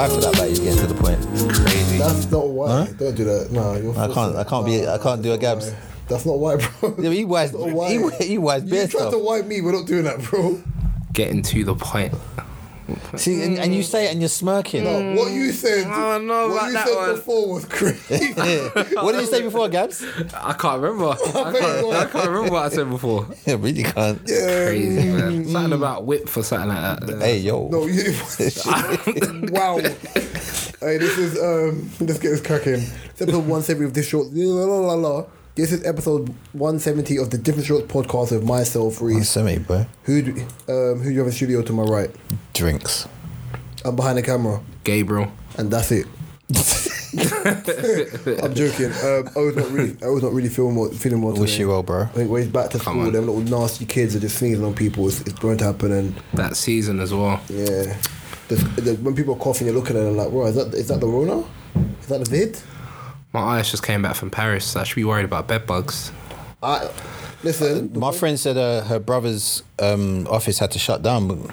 why for that, like, you're getting to the point. It's crazy. That's not why. Huh? Don't do that. No, you're I can't do a Gabs. That's not why, bro. Yeah, you wise. You wise. You tried to wipe me. We're not doing that, bro. Getting to the point. See, and you say it and you're smirking. No, what you said, before was crazy. What did you say before, Gabs? I can't remember. I can't remember what I said before. Yeah, really can't. Yeah. Crazy, man. Something about whip for something like that. Hey, yo. No, you. Wow. Hey, this is let's get this cracking. It's episode 170 of this short. This is episode 170 of the Different Shorts podcast with myself, Reese. 170, bro. Who do you have in studio to my right? Drinks. I'm behind the camera. Gabriel. And that's it. I'm joking. I was not really feeling well today. Wish you well, bro. I think when he's back to school, them little nasty kids are just sneezing on people. It's going to happen. And that season as well. Yeah. When people are coughing, you're looking at them like, bro, is that the Rona? Is that the vid? My eyes just came back from Paris, so I should be worried about bed bugs. Listen. My friend said her brother's office had to shut down. Wow.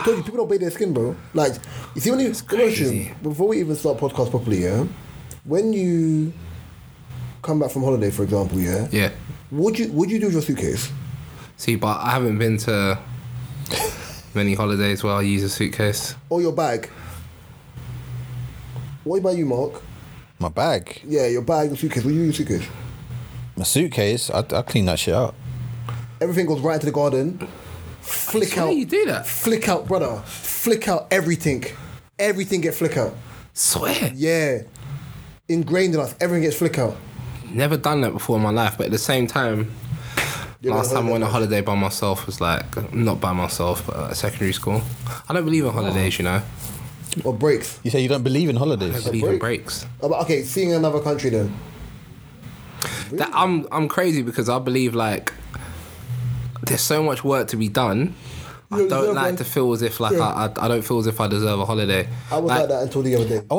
I told you, people don't bathe their skin, bro. Like, you see when you... Crazy. Before we even start podcast properly, yeah? When you come back from holiday, for example, yeah? Yeah. What'd you do with your suitcase? See, but I haven't been to many holidays where I use a suitcase. Or your bag. What about you, Mark? My bag? Yeah, your bag and suitcase. What do you do with your suitcase? My suitcase? I clean that shit up. Everything goes right into the garden. Flick out. How do you do that? Flick out, brother. Flick out everything. Everything gets flick out. Swear? Yeah. Ingrained in us. Everything gets flick out. Never done that before in my life, but at the same time, last time I went on holiday by myself was like, not by myself, but at secondary school. I don't believe in holidays, you know. Or breaks. You say you don't believe in holidays. I don't believe in breaks. Okay, seeing another country then. Really? That I'm crazy because I believe like there's so much work to be done. I don't like to feel as if like I don't feel as if I deserve a holiday. I was like that until the other day. I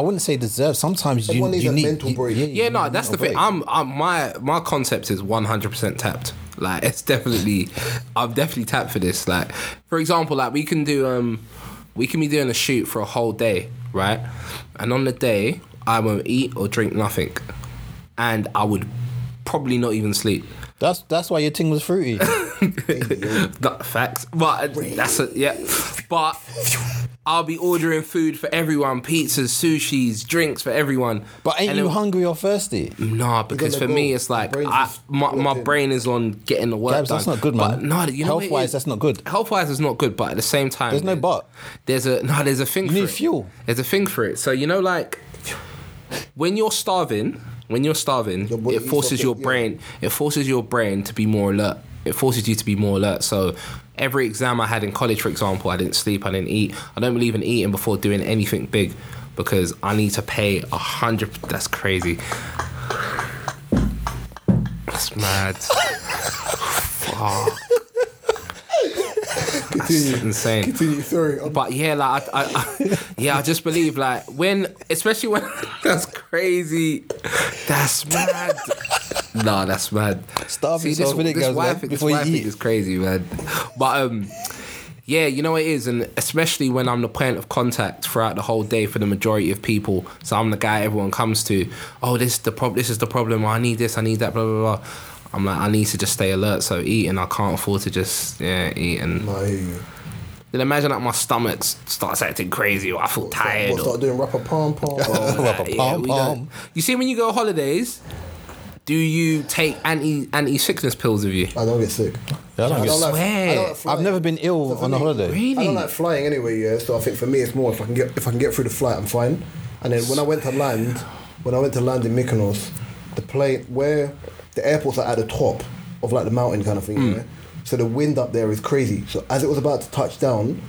wouldn't say deserve. Sometimes you need a mental break. Yeah, no, that's the thing. I'm my concept is 100% tapped. Like it's definitely, I'm definitely tapped for this. Like for example, like we can do we can be doing a shoot for a whole day, right? And on the day, I won't eat or drink nothing. And I would probably not even sleep. That's why your ting was fruity. Facts. But that's it, yeah. But I'll be ordering food for everyone, pizzas, sushis, drinks for everyone. But ain't you hungry or thirsty? Nah, because for me, it's like my brain is on getting the work done. That's not good, man. But, you know, health-wise, that's not good. Health-wise, it's not good, but at the same time... There's no but. There's a thing for it. You need fuel. There's a thing for it. So, you know, like, when you're starving, it forces your brain. It forces your brain to be more alert. It forces you to be more alert. So every exam I had in college, for example, I didn't sleep, I didn't eat. I don't believe in eating before doing anything big because I need to pay 100. That's crazy. That's mad. Fuck. That's insane. Continue, sorry. But yeah, like I just believe like especially when that's crazy. That's mad. Nah, that's mad. Starving yourself with it, guys. This wife thing is crazy, man. But yeah, you know what it is, and especially when I'm the point of contact throughout the whole day for the majority of people. So I'm the guy everyone comes to. Oh, this is the problem. I need this. I need that. Blah blah blah. I'm like, I need to just stay alert, so eat, and I can't afford to just eat. And then imagine like my stomach starts acting crazy, or I feel tired. Start doing rapper pom pom. You see, when you go on holidays, do you take anti-sickness pills with you? I don't get sick. Yeah, I don't. I've never been ill on a holiday. Really? I don't like flying anyway. Yeah, so I think for me, it's more if I can get through the flight, I'm fine. And then when I went to land in Mykonos, the plane where. The airports are at the top of like the mountain kind of thing, yeah? So the wind up there is crazy. So as it was about to touch down,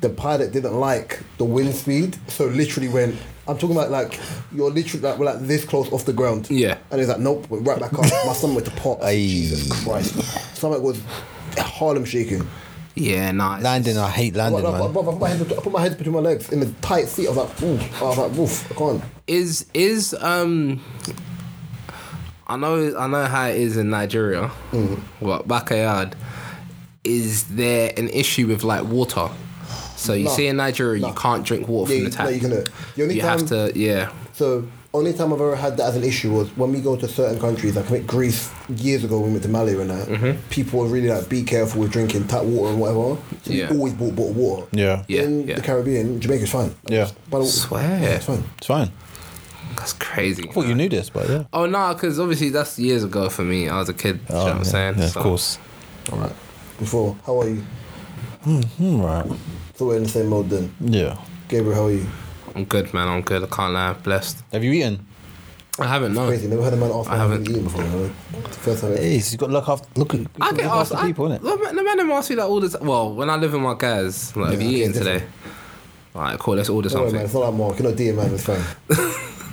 the pilot didn't like the wind speed, so literally went. I'm talking about like you're literally like we're like this close off the ground. Yeah. And he's like, nope, we're right back up. My stomach went to pop. Jesus Christ, stomach was Harlem shaking. Yeah, nice. Landing, I hate landing. I put my head between my legs in the tight seat. I was like, oof, I can't. I know how it is in Nigeria. What backyard? Is there an issue with like water? So you see in Nigeria, you can't drink water from the tap. No, you cannot. You have to. So only time I've ever had that as an issue was when we go to certain countries, like I went Greece years ago, we went to Mali and that. Mm-hmm. People were really like, be careful with drinking tap water and whatever. So we always bought bottled water. In the Caribbean, Jamaica's fine. By the water. Swear. Yeah, it's fine. It's fine. That's crazy. I thought you knew this, but yeah. Oh, no, because obviously that's years ago for me. I was a kid. Oh, you know what I'm saying? Yeah, so. Of course. All right. Before, how are you? I'm right. So we're in the same mode then? Yeah. Gabriel, how are you? I'm good, man. I'm good. I can't lie. I'm blessed. Have you eaten? I haven't, no. Crazy. Never had a man ask me if I've eaten before. It's the first time. He's got to look after people, innit? The man never asks me that all the time. Well, when I live with my guys, like, have you eaten today? All right, cool. Let's order something. Right, man. It's not like Mark. You're not DM, man. It's fine.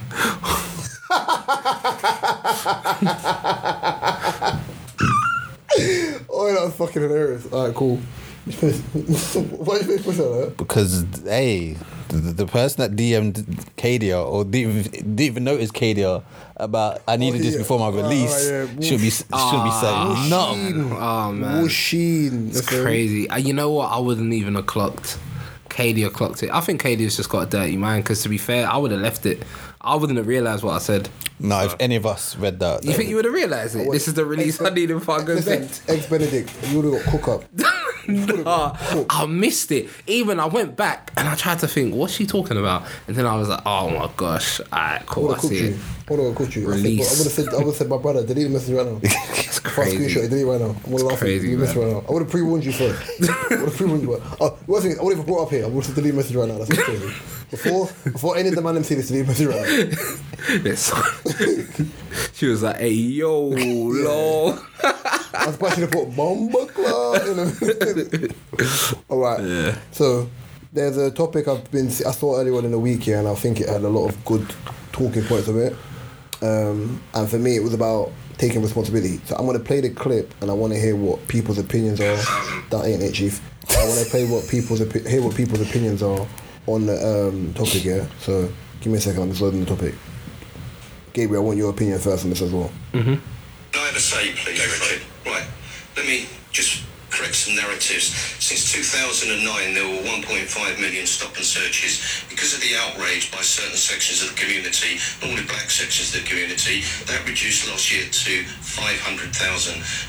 Oh, that was fucking hilarious. Alright, cool. Why did you push on that? Because, hey, the person that DM'd Kadia or didn't even notice Kadia about I needed this before my release should be saying nothing. Oh, man. It's crazy. You know what? I wouldn't even have clocked. Kadia clocked it. I think Kadia's just got a dirty mind because, to be fair, I would have left it. I wouldn't have realised what I said. No, if any of us read that... You think you would have realised it? This is the release I need in 5 seconds. Ex-Benedict, you would have got cook-up. I missed it. Even I went back and I tried to think, what's she talking about? And then I was like, oh my gosh. All right, cool, I see it. Hold on, I caught you. Release. I would have said, my brother, delete the message right now. It's crazy. Screenshot, delete right now. It's crazy, man. Right now. I would have pre-warned you first. One thing, I would have brought up here. I would have deleted the message right now. That's crazy. Before any of the man see this, leave message right now. She was like, hey, yo, lol. I was about to put Bomba Club. All right. Yeah. So there's a topic I saw earlier on in the week here, and I think it had a lot of good talking points of it. And for me, it was about taking responsibility. So I'm going to play the clip, and I want to hear what people's opinions are. That ain't it, Chief. I want to hear what people's opinions are on the topic here. So give me a second. I'm just loading the topic. Gabriel, I want your opinion first on this as well. Mm-hmm. Can I have a say, please, Richard? Right, let me just correct some narratives. Since 2009, there were 1.5 million stop and searches. Because of the outrage by certain sections of the community, all the black sections of the community, that reduced last year to 500,000.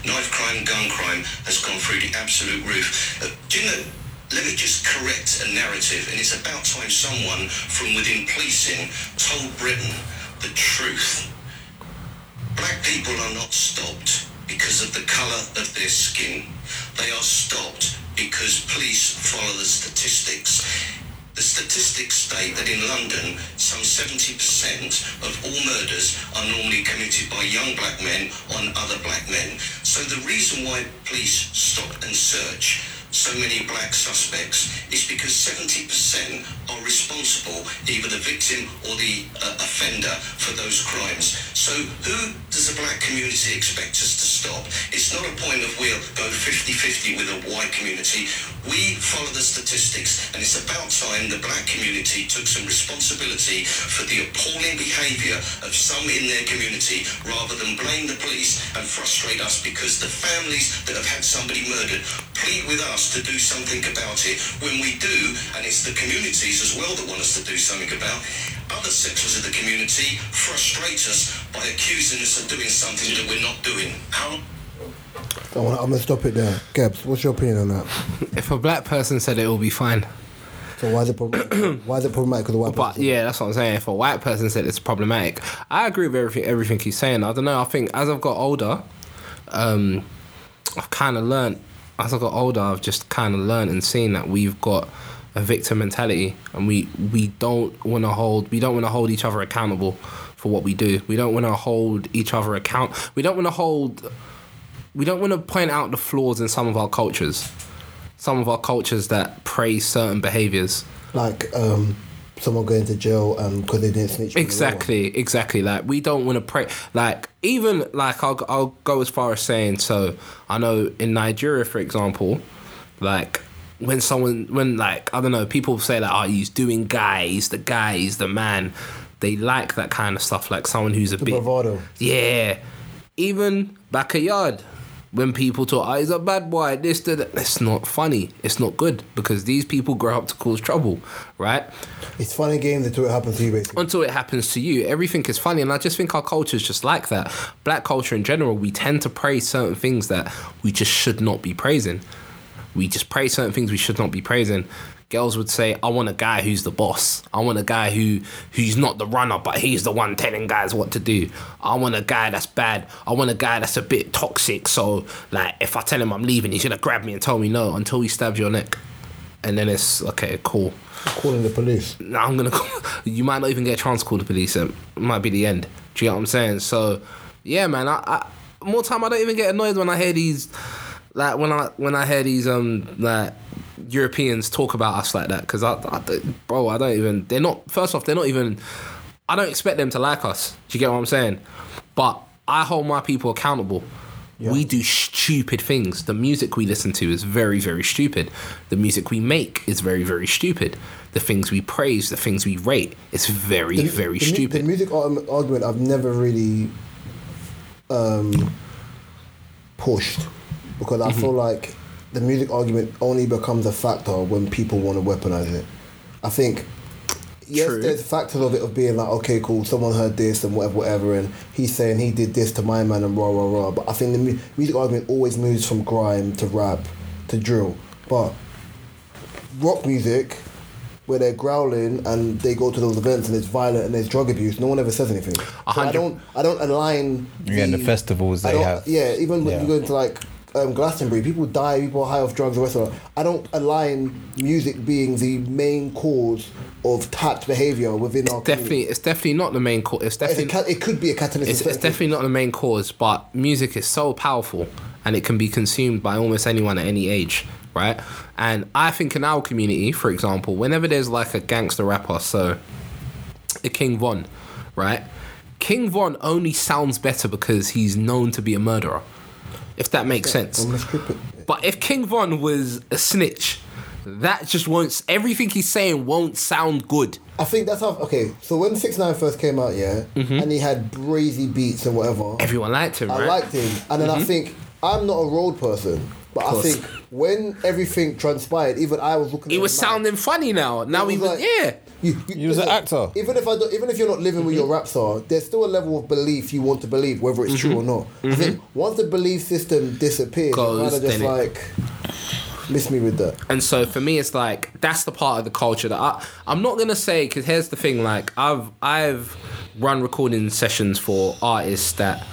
Knife crime, gun crime has gone through the absolute roof. Do you know, let me just correct a narrative, and it's about time someone from within policing told Britain the truth. Black people are not stopped because of the colour of their skin. They are stopped because police follow the statistics. The statistics state that in London, some 70% of all murders are normally committed by young black men on other black men. So the reason why police stop and search so many black suspects is because 70% are responsible, either the victim or the offender, for those crimes. So who does the black community expect us to stop? It's not a point of we'll go 50-50 with a white community. We follow the statistics, and it's about time the black community took some responsibility for the appalling behaviour of some in their community, rather than blame the police and frustrate us because the families that have had somebody murdered plead with us to do something about it. When we do, and it's the communities as well that want us to do something about, other sections of the community frustrate us by accusing us of doing something that we're not doing. I'm going to stop it there. Gabs, what's your opinion on that? If a black person said it will be fine. So why is it problematic? Why is it problematic? Because a white person? Yeah, that's what I'm saying. If a white person said it's problematic, I agree with everything he's saying. I don't know. I think as I've got older, I've kind of learned. As I got older, I've just kind of learned and seen that we've got a victim mentality, and we don't want to hold each other accountable for what we do. We don't want to hold each other account. We don't want to point out the flaws in some of our cultures that praise certain behaviours, like someone going to jail because they didn't snitch. Exactly. Like, we don't want to pray. Like, even like I'll go as far as saying, so I know in Nigeria, for example, like when I don't know, people say like, oh, he's doing guy, he's the man. They like that kind of stuff, like someone who's a bit bravado. Yeah, even backyard. when people talk, oh, he's a bad boy, this, that, it's not funny. It's not good because these people grow up to cause trouble, right? It's fun and games until it happens to you, basically. Until it happens to you. Everything is funny, and I just think our culture is just like that. Black culture in general, we tend to praise certain things that we just should not be praising. We just praise certain things we should not be praising. Girls would say, I want a guy who's the boss. I want a guy who's not the runner, but he's the one telling guys what to do. I want a guy that's bad. I want a guy that's a bit toxic. So, like, if I tell him I'm leaving, he's going to grab me and tell me no until he stabs your neck. And then it's, okay, cool. I'm calling the police. No, I'm going to call... You might not even get a chance to call the police. It might be the end. Do you get what I'm saying? So, yeah, man, I more time, I don't even get annoyed when I hear these... Like, when I hear these, like... Europeans talk about us like that, because I don't even, they're not, first off, they're not even, I don't expect them to like us. Do you get what I'm saying? But I hold my people accountable. Yeah. We do stupid things. The music we listen to is very, very stupid. The music we make is very, very stupid. The things we praise, the things we rate, it's very, very stupid. The music argument I've never really pushed, because I feel like the music argument only becomes a factor when people want to weaponize it. I think, yes, true. There's factors of it of being like, okay, cool, someone heard this and whatever, and he's saying he did this to my man and rah, rah, rah. But I think the music argument always moves from grime to rap to drill. But rock music, where they're growling and they go to those events and it's violent and there's drug abuse, no one ever says anything. So I don't align... Yeah, the festivals they have. Yeah, even when you go into like... Glastonbury, people die, people are high off drugs, the rest of it. I don't align music being the main cause of tact behaviour within our community. It's definitely not the main cause. It could be a catalyst. It's definitely not the main cause, but music is so powerful and it can be consumed by almost anyone at any age, right? And I think in our community, for example, whenever there's like a gangster rapper, so a King Von, right? King Von only sounds better because he's known to be a murderer. If that makes sense. But if King Von was a snitch, that just won't... Everything he's saying won't sound good. I think that's how... Okay, so when 6ix9ine first came out, yeah, and he had brazy beats and whatever... Everyone liked him, right? I liked him. And then I think... I'm not a road person, but I think when everything transpired, even I was looking at it... It was sounding funny now. Now he was... Yeah. You was an actor. Even if you're not living where your raps are, there's still a level of belief you want to believe, whether it's true or not. I think once the belief system disappears, you're kind of just like, miss me with that. And so for me, it's like, that's the part of the culture that I'm not going to say, because here's the thing, like, I've run recording sessions for artists that,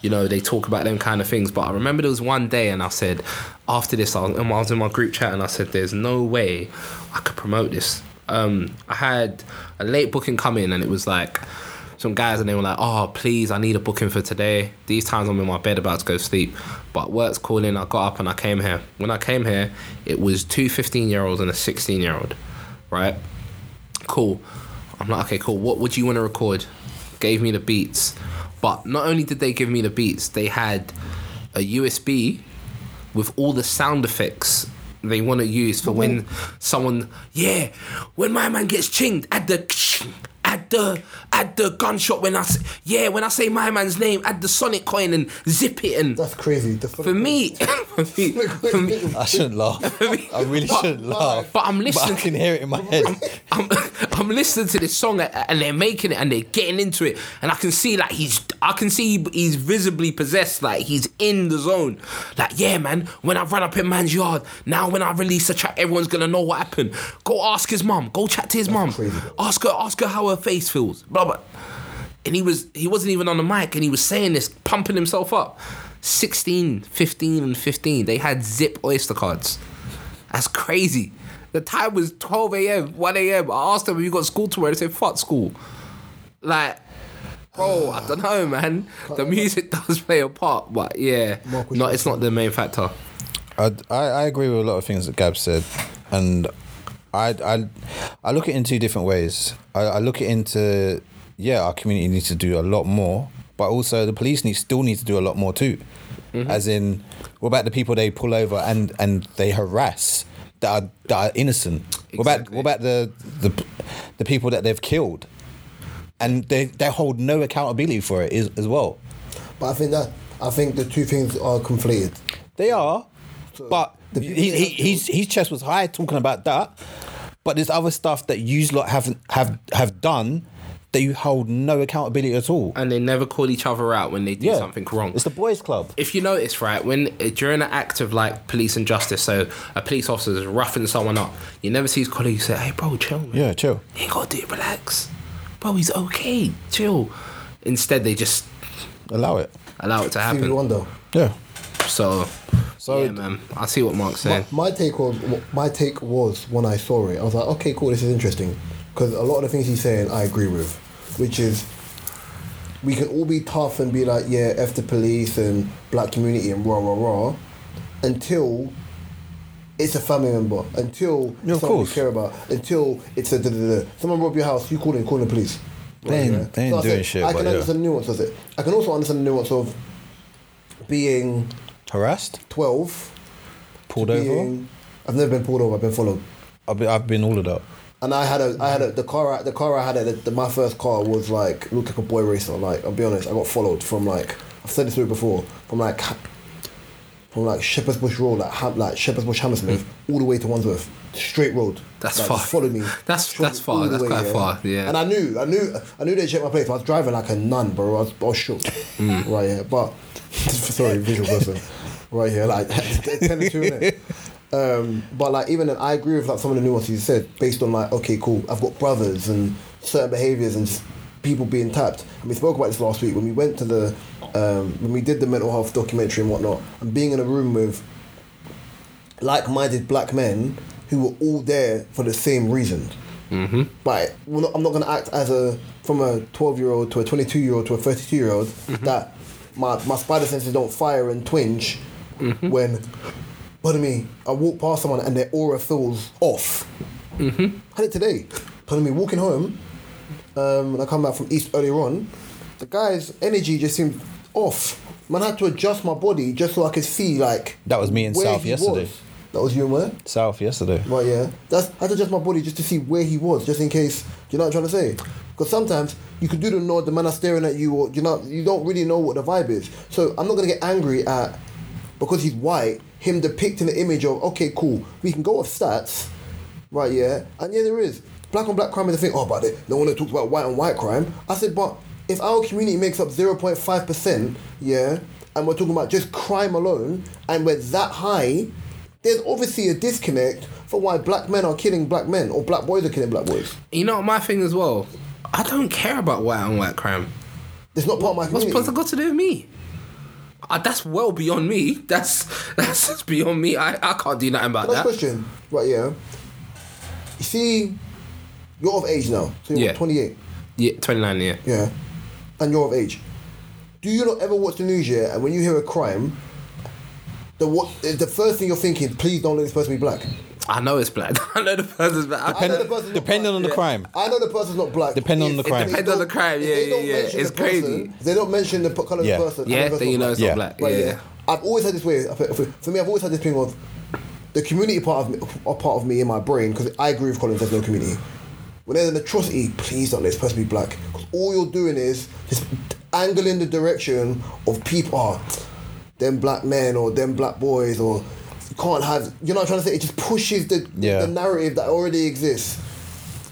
you know, they talk about them kind of things, but I remember there was one day and I said, after this, I was in my group chat and I said, there's no way I could promote this. I had a late booking come in and it was like some guys and they were like, oh, please, I need a booking for today. These times I'm in my bed about to go sleep. But work's calling, I got up and I came here. When I came here, it was two 15-year-olds and a 16-year-old, right? Cool. I'm like, okay, cool. What would you want to record? Gave me the beats. But not only did they give me the beats, they had a USB with all the sound effects they want to use for when someone, when my man gets chinged at the gunshot, when I say my man's name, add the Sonic coin and zip it, and that's crazy. For me, I shouldn't laugh. I really shouldn't laugh. But I'm listening. But I can hear it in my head. I'm listening to this song and they're making it and they're getting into it, and I can see like he's visibly possessed, like he's in the zone. Like, yeah, man. When I run up in man's yard, now when I release a track, everyone's gonna know what happened. Go ask his mum. Go chat to his mum. Ask her how her face feels. Blah blah. And he wasn't even on the mic and he was saying this, pumping himself up. 16, 15 and 15, they had zip Oyster cards. That's crazy. The time was 12 a.m, 1 a.m. I asked them if you got school tomorrow. They said fuck school. Like, bro, I don't know, man. The music does play a part, but yeah, no, it's not the main factor. I agree with a lot of things that Gab said, and I look at it in two different ways. I look it into, our community needs to do a lot more, but also the police still need to do a lot more too. Mm-hmm. As in, what about the people they pull over and they harass that are innocent? Exactly. What about the people that they've killed? And they hold no accountability for it as well. But I think that I think the two things are conflated. They are, so but his chest was high talking about that. But there's other stuff that yous lot have done that you hold no accountability at all. And they never call each other out when they do something wrong. It's the boys' club. If you notice, right, during an act of like police and justice, so a police officer is roughing someone up, you never see his colleagues say, hey, bro, chill, man. Yeah, chill. You ain't got to do it, relax. Bro, he's okay, chill. Instead, they just... Allow it to happen. Wonder. Yeah. So yeah, man. I see what Mark's saying. My take was when I saw it, I was like, okay, cool, this is interesting, because a lot of the things he's saying I agree with, which is we can all be tough and be like, yeah, F the police and black community and rah rah rah, until it's a family member, until someone you care about, until it's a someone robbed your house, you call the police. They ain't doing shit. I can understand the nuance of it. I can also understand the nuance of being harassed, 12, pulled over. I've never been pulled over. I've been followed. I've been all of that. And my first car was like, looked like a boy racer. Like, I'll be honest, I got followed from like, I've said this story before, from like Shepherd's Bush Road, like Shepherd's Bush Hammersmith, all the way to Wandsworth, straight road. That's like, far. Followed me. That's far. That's quite far. Yeah. And I knew they checked my place. I was driving like a nun, bro. I was shook. Right here, but sorry, visual person. Right here, like 10 to 2 minutes. But like even then, I agree with like some of the nuances you said, based on like, okay, cool, I've got brothers and certain behaviours and just people being tapped. And we spoke about this last week when we went to the when we did the mental health documentary and whatnot, and being in a room with like-minded black men who were all there for the same reason. Mm-hmm. But I'm not going to act as from a 12-year-old to a 22-year-old to a 32-year-old that my spider senses don't fire and twinge when. Pardon me, I walk past someone and their aura feels off. Had it today. Pardon me, walking home, when I come back from East earlier on, the guy's energy just seemed off. Man, I had to adjust my body just so I could see, like... That was me in South yesterday. That was you and where? South yesterday. Right, yeah. I had to adjust my body just to see where he was, just in case... Do you know what I'm trying to say? Because sometimes you could do the nod, the man are staring at you, or you don't really know what the vibe is. So I'm not going to get angry at... Because he's white... him depicting the image of, okay, cool, we can go off stats, right, yeah, and yeah, there is. Black on black crime is a thing, oh, but no one talks about white on white crime. I said, but if our community makes up 0.5%, yeah, and we're talking about just crime alone, and we're that high, there's obviously a disconnect for why black men are killing black men, or black boys are killing black boys. You know, my thing as well, I don't care about white on white crime. It's not part of my community. What's it got to do with me? That's well beyond me. That's beyond me. I can't do nothing about that. Last question. Right, yeah. You see, you're of age now. So you're 28? Yeah, 29, yeah. Yeah. And you're of age. Do you not ever watch the news yet? And when you hear a crime, the first thing you're thinking, please don't let this person be black. I know it's black. I know the person's black. Depending on the crime. I know the person's not black. Depending on the crime. Depending on the crime, yeah. It's crazy. If they don't mention the colour of the person. Yeah, then you know it's not black. Right, yeah. I've always had this way. For me, I've always had this thing of the community part of me in my brain, because I agree with Colin, there's no community. When there's an atrocity, please don't let this person be black. Because all you're doing is just angling the direction of people, them black men or them black boys or... can't have, you know what I'm trying to say? It just pushes the narrative that already exists.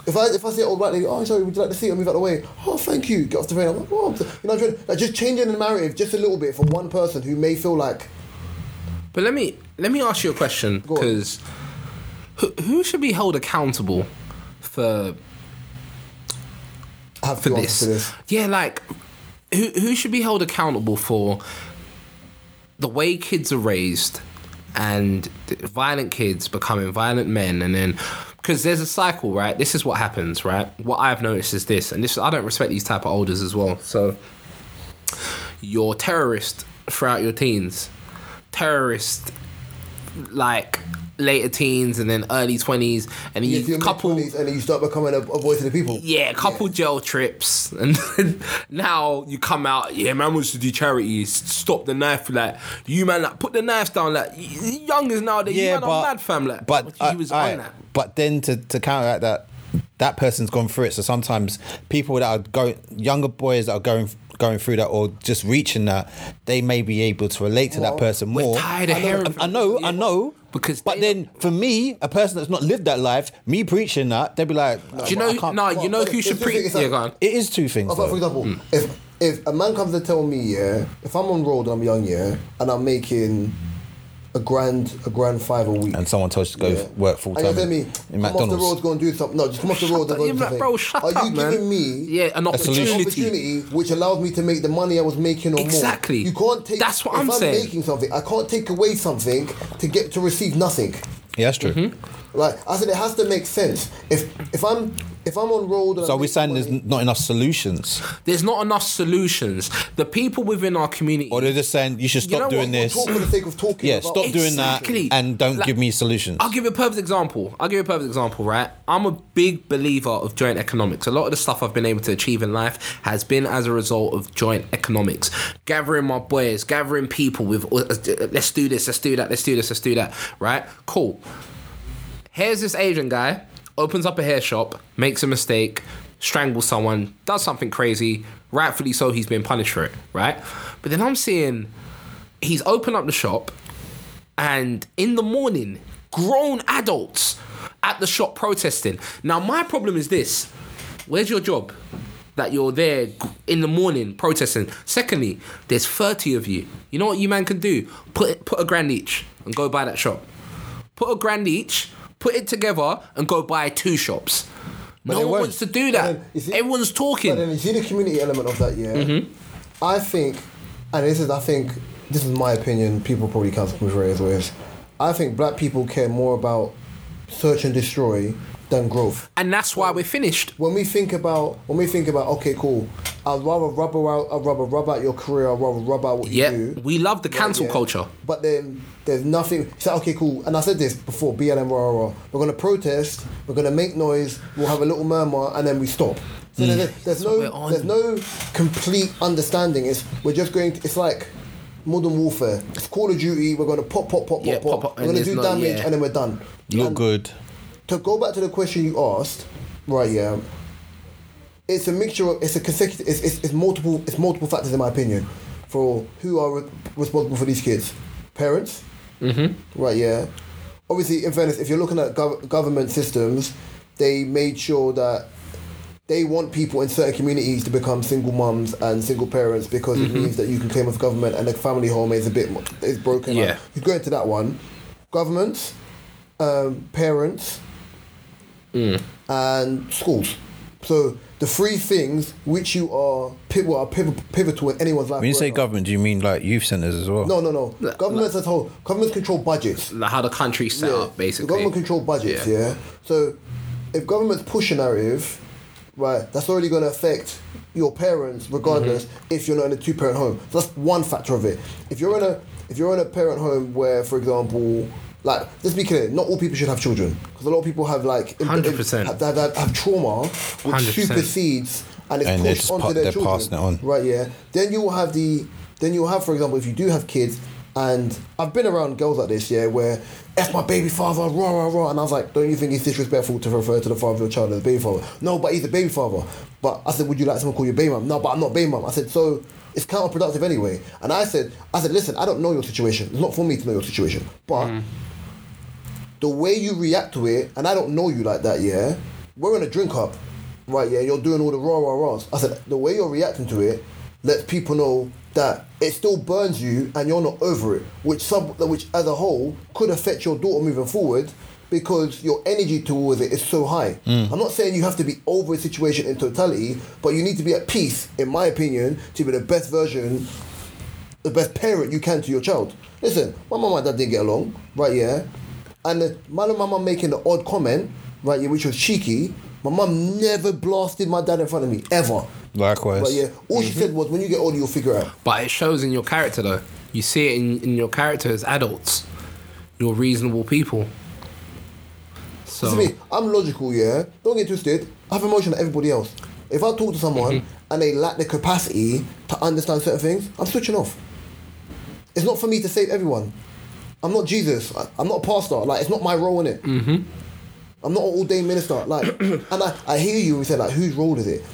If I say, oh, right, oh, sorry, would you like to see it? Move out of the way. Oh, thank you. Get off the train. I'm like, oh, you know what I'm trying to, like, just changing the narrative just a little bit for one person who may feel like... But let me ask you a question, because who should be held accountable for this? Yeah, like, who should be held accountable for the way kids are raised... and violent kids becoming violent men, and then because there's a cycle, right? This is what happens, right? What I've noticed is this, and this, I don't respect these type of elders as well. So you're terrorist throughout your teens, terrorist like later teens, and then early 20s, and then you couple, and then you start becoming a voice of the people. Yeah, couple jail trips, and now you come out. Yeah, man wants to do charities. Stop the knife, like you man, like put the knives down, like youngers nowadays. Yeah, you man are mad, fam. Like, but he was on that. But then to counteract that person's gone through it. So sometimes people that are going, younger boys that are going going through that or just reaching that, they may be able to relate to that person more. We're tired of hearing. I know. Because but then, for me, a person that's not lived that life, me preaching that, they'd be like, do you know? You know who should preach? Yeah, go on. It is two things. For example, if a man comes to tell me, if I'm on road and I'm young, and I'm making a grand five a week, and someone tells you to go work full time, and you tell me, come McDonald's. Off the road, go and do something. No, just come off the road and go and do something. Bro, shut up, man. Are you giving me an opportunity which allows me to make the money I was making or more? You can't take. That's what I'm saying. If I'm making something, I can't take away something to receive nothing. Yeah, that's true. Mm-hmm. Like I said, it has to make sense. If I'm on road, so we're saying there's not enough solutions. There's not enough solutions. The people within our community, or they're just saying you should stop doing this. Talk for the sake of talking. Yeah, stop doing that and don't give me solutions. I'll give you a perfect example. Right, I'm a big believer of joint economics. A lot of the stuff I've been able to achieve in life has been as a result of joint economics. Gathering my boys, gathering people with let's do this, let's do that, let's do this, let's do that. Right, cool. Here's this Asian guy. Opens up a hair shop, makes a mistake, strangles someone, does something crazy, rightfully so, he's been punished for it, right? But then I'm seeing he's opened up the shop, and in the morning, grown adults at the shop protesting. Now, my problem is this. Where's your job that you're there in the morning protesting? Secondly, there's 30 of you. You know what you man can do? Put a grand each and go buy that shop. Put a grand each... Put it together and go buy two shops. But no one wants to do that. Everyone's talking. But then you see the community element of that, yeah? Mm-hmm. I think this is my opinion, people probably can't speak various ways. I think black people care more about search and destroy than growth. And that's why we're finished. When we think about, okay, cool, I'd rather rub out your career, I'd rather rub out what you do. We love the cancel culture. But then there's nothing. It's like, okay, cool. And I said this before, BLM, rah, rah. We're going to protest, we're going to make noise, we'll have a little murmur, and then we stop. So there's no complete understanding. It's like modern warfare. It's Call of Duty, we're going to pop, pop, pop. We're going to do damage, and then we're done. You're good. To go back to the question you asked, right? Yeah, it's a mixture of it's multiple factors in my opinion, for who are responsible for these kids, parents, mm-hmm. right? Yeah, obviously in fairness, if you're looking at government systems, they made sure that they want people in certain communities to become single mums and single parents because mm-hmm. it means that you can claim with government and the family home is is broken. Yeah, you go into that one, governments, parents. And schools. So the three things which you are pivotal in anyone's life. When you say government, do you mean like youth centres as well? No. Governments as a whole. Governments control budgets. Like how the country's set up, basically. The government control budgets, yeah. So if governments push a narrative, right, that's already going to affect your parents regardless mm-hmm. if you're not in a two-parent home. So that's one factor of it. If you're in a parent home where, for example... Like, let's be clear, not all people should have children. Because a lot of people have, like... 100%. Have trauma, which 100%. Supersedes and it's pushed onto their children. Passing it on. Right, yeah. Then you'll have, for example, if you do have kids, and I've been around girls like this, yeah, where, F my baby father, rah, rah, rah. And I was like, don't you think it's disrespectful to refer to the father of your child as a baby father? No, but he's a baby father. But I said, would you like someone to call you baby mum? No, but I'm not baby mum. I said, so... It's counterproductive anyway. And I said, listen, I don't know your situation. It's not for me to know your situation. But the way you react to it, and I don't know you like that, yeah? We're in a drink up, right, yeah? You're doing all the rah, rah, rahs. I said, the way you're reacting to it lets people know that it still burns you and you're not over it, which as a whole could affect your daughter moving forward because your energy towards it is so high. I'm not saying you have to be over a situation in totality, but you need to be at peace, in my opinion, to be the best version, the best parent you can to your child. Listen, my mum and dad didn't get along, right, yeah? And my mum making the odd comment, right, yeah, which was cheeky. My mum never blasted my dad in front of me, ever. Likewise. But yeah, all she said was, when you get older, you'll figure it out. But it shows in your character, though. You see it in your character as adults. You're reasonable people. So. See me, I'm logical, yeah? Don't get twisted. I have emotion like everybody else. If I talk to someone and they lack the capacity to understand certain things, I'm switching off. It's not for me to save everyone. I'm not Jesus. I'm not a pastor. Like, it's not my role in it. Mm-hmm. I'm not an ordained minister. Like, and I hear you and say, like, whose role is it?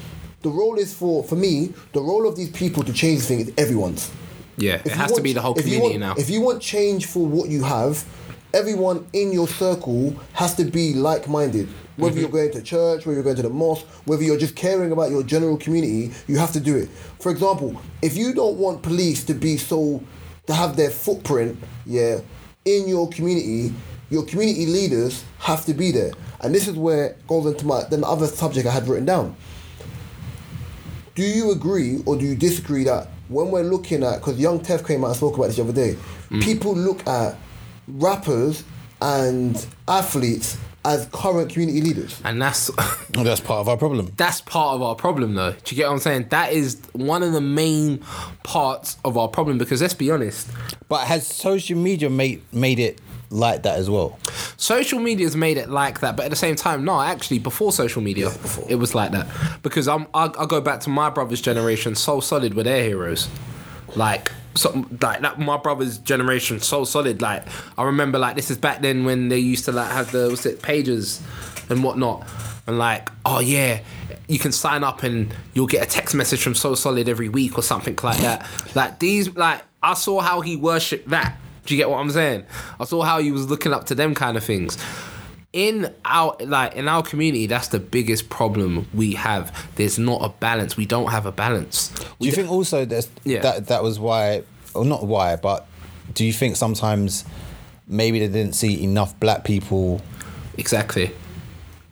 the role is for me, the role of these people to change things is everyone's. Yeah, it has to be the whole community now. If you want change for what you have, everyone in your circle has to be like-minded. Whether you're going to church, whether you're going to the mosque, whether you're just caring about your general community, you have to do it. For example, if you don't want police to be to have their footprint, in your community leaders have to be there. And this is where it goes into the other subject I had written down. Do you agree or do you disagree that when we're looking at, because Young Tef came out and spoke about this the other day, people look at rappers and athletes as current community leaders, and that's part of our problem. That's part of our problem, though. Do you get what I'm saying? That is one of the main parts of our problem, because let's be honest. But has social media made it like that as well? Social media's made it like that, but at the same time, no. Actually, before social media, it was like that, because I go back to my brother's generation. Soul Solid were their heroes, my brother's generation, Soul Solid. Like, I remember, this is back then when they used to have the pages and whatnot, and you can sign up and you'll get a text message from Soul Solid every week or something like that. I saw how he worshipped that. Do you get what I'm saying? I saw how he was looking up to them kind of things. In our community, that's the biggest problem we have. There's not a balance. We don't have a balance. Do you think also that was why, or not why, but do you think sometimes maybe they didn't see enough black people? Exactly.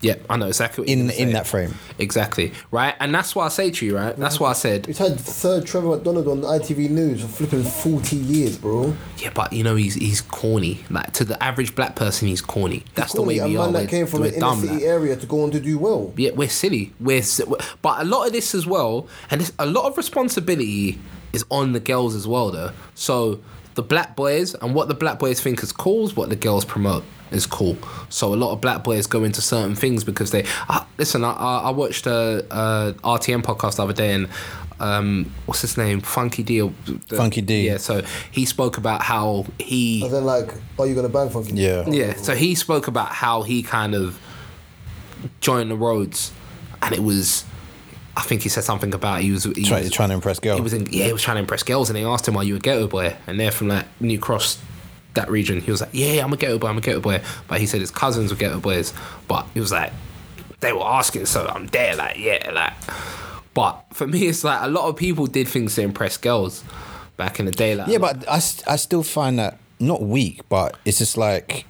Yeah, I know exactly what you're saying. In that frame. Exactly, right? And that's why I say to you, right? That's why I said... We've had Sir Trevor McDonald on ITV News for flipping 40 years, bro. Yeah, but, he's corny. To the average black person, he's corny. That's corny. The way we are. A man that came from an inner city area to go on to do well. Yeah, we're silly. But a lot of this as well, and a lot of responsibility is on the girls as well, though. So... the black boys and what the black boys think is cool is what the girls promote is cool. So a lot of black boys go into certain things because they... I watched a RTM podcast the other day and... what's his name? Funky D. Yeah, so he spoke about how he... and then are you going to bang Funky D? Yeah. Yeah, so he spoke about how he kind of joined the roads and it was... I think he said something about he was trying to impress girls. He was trying to impress girls, and they asked him, "Are you a ghetto boy?" And they're from New Cross, that region. He was like, "Yeah, I'm a ghetto boy." But he said his cousins were ghetto boys. But he was like, they were asking, so I'm there, But for me, it's a lot of people did things to impress girls back in the day. But I still find that not weak, but it's just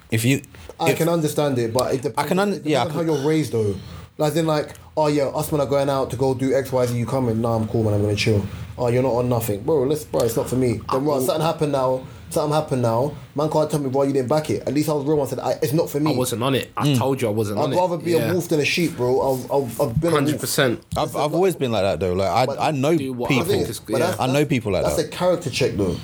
if you, I can understand it, but it depends. It depends on how you're raised, though. Us men are going out to go do X, Y, Z, you coming? Nah, I'm cool, man, I'm going to chill. Oh, you're not on nothing. Bro, it's not for me. Then, bro, something happened now. Man can't tell me why you didn't back it. At least I was real and said, it's not for me. I wasn't on it. I told you I wasn't on it. I'd rather be a wolf than a sheep, bro. I've been 100%. I've always been like that, though. I know people. I know people like that. That's a character check, though.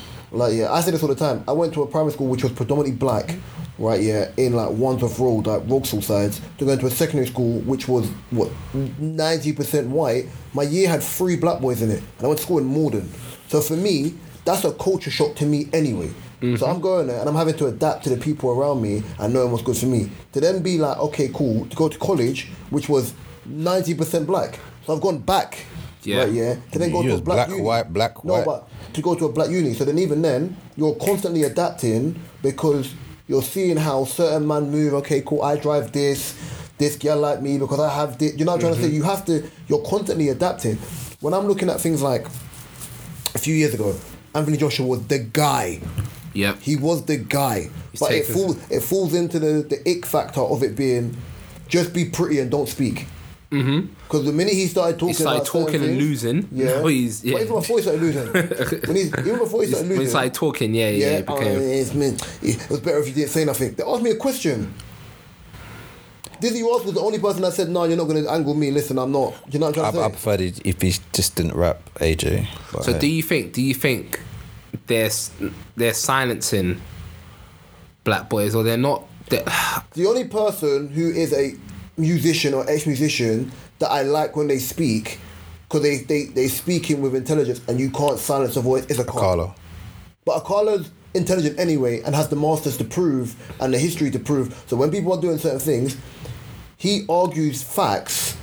I say this all the time. I went to a primary school which was predominantly black. Right, yeah, in Wandsworth Road, Roxall sides, to go into a secondary school which was 90% white. My year had 3 black boys in it, and I went to school in Morden. So for me, that's a culture shock to me anyway. Mm-hmm. So I'm going there and I'm having to adapt to the people around me and knowing what's good for me. To then be okay, cool, to go to college, which was 90% black. So I've gone back. Yeah. Right, yeah. To then go to a black uni. Black, white. No, but to go to a black uni. So then even then, you're constantly adapting because you're seeing how certain man move. Okay, cool, I drive this girl like me because I have this. You know what I'm trying to say? You're constantly adapting. When I'm looking at things a few years ago, Anthony Joshua was the guy. Yep. He was the guy. He's but it falls into the ick factor of it being just be pretty and don't speak. Mm-hmm. Because the minute he started talking and losing. Yeah. But even before he started losing. When he started talking, yeah. It was better if you didn't say nothing. They asked me a question. Dizzy Ross was the only person that said, "No, you're not going to angle me. Listen, I'm not." You know what I'm trying to say? I preferred it if he just didn't rap AJ. So hey. Do you think they're silencing black boys, or they're not? The only person who is a musician or ex-musician that I like when they speak, because they speak in with intelligence and you can't silence a voice, is Akala. But Akala's intelligent anyway and has the masters to prove and the history to prove. So when people are doing certain things, he argues facts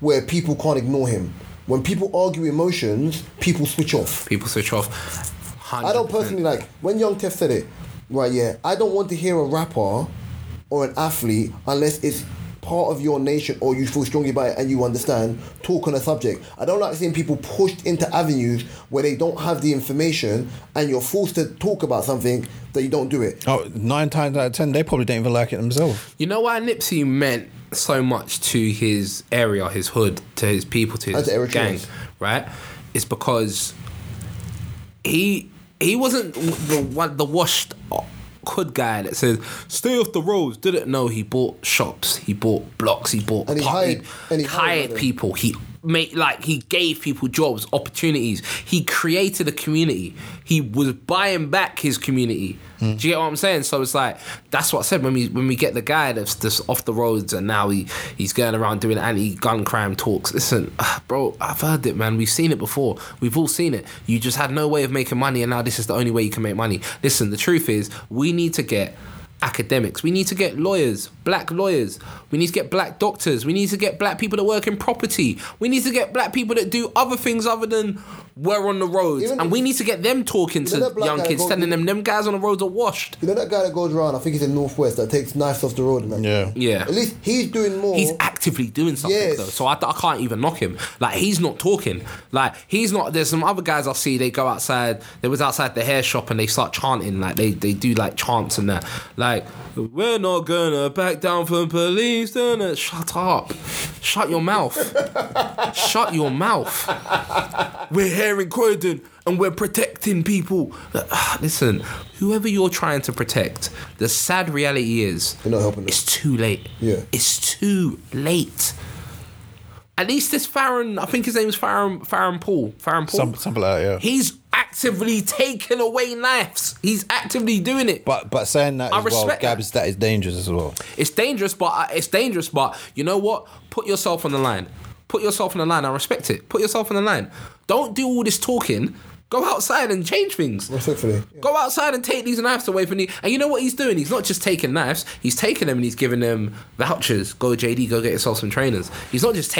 where people can't ignore him. when people argue emotions, people switch off. 100%. I don't personally like, when Young Tef said it, right, yeah, I don't want to hear a rapper or an athlete unless it's part of your nation or you feel strongly about it and you understand, talk on a subject. I don't like seeing people pushed into avenues where they don't have the information and you're forced to talk about something that you don't do it. Oh, 9 times out of 10, they probably don't even like it themselves. You know why Nipsey meant so much to his area, his hood, to his people, to his gang, right? It's because he wasn't the washed up hood guy that says stay off the roads. Didn't know he bought shops, he bought blocks, he bought apartments, he hired people, he made he gave people jobs, opportunities. He created a community. He was buying back his community. Do you get what I'm saying? So it's like, that's what I said when we get the guy that's off the roads and now he's going around doing anti-gun crime talks. Listen, bro, I've heard it, man. We've seen it before. We've all seen it. You just had no way of making money and now this is the only way you can make money. Listen, the truth is we need to get academics. We need to get lawyers, black lawyers. We need to get black doctors. We need to get black people that work in property. We need to get black people that do other things other than we're on the roads. Even and we need to get them talking to young kids, telling them guys on the roads are washed. You know that guy that goes around, I think he's in Northwest, that takes knives off the road, man. Yeah. At least he's doing more. He's actively doing something, though. So I can't even knock him. He's not talking. There's some other guys I see, they go outside. They was outside the hair shop and they start chanting. They do chants and that. We're not gonna back down from police. Shut up. Shut your mouth. Shut your mouth. We're here in Croydon and we're protecting people. Listen, whoever you're trying to protect, the sad reality is you're not helping them. It's too late. Yeah. It's too late. At least this Farron, I think his name is Farron Paul. Something like that, yeah. He's actively taking away knives. He's actively doing it. But saying that I as well, Gabs, that is dangerous as well. It's dangerous, but you know what? Put yourself on the line. I respect it. Put yourself on the line. Don't do all this talking. Go outside and change things. Respectfully. Yeah. Go outside and take these knives away from you. And you know what he's doing? He's not just taking knives. He's taking them and he's giving them vouchers. Go JD, go get yourself some trainers. He's not just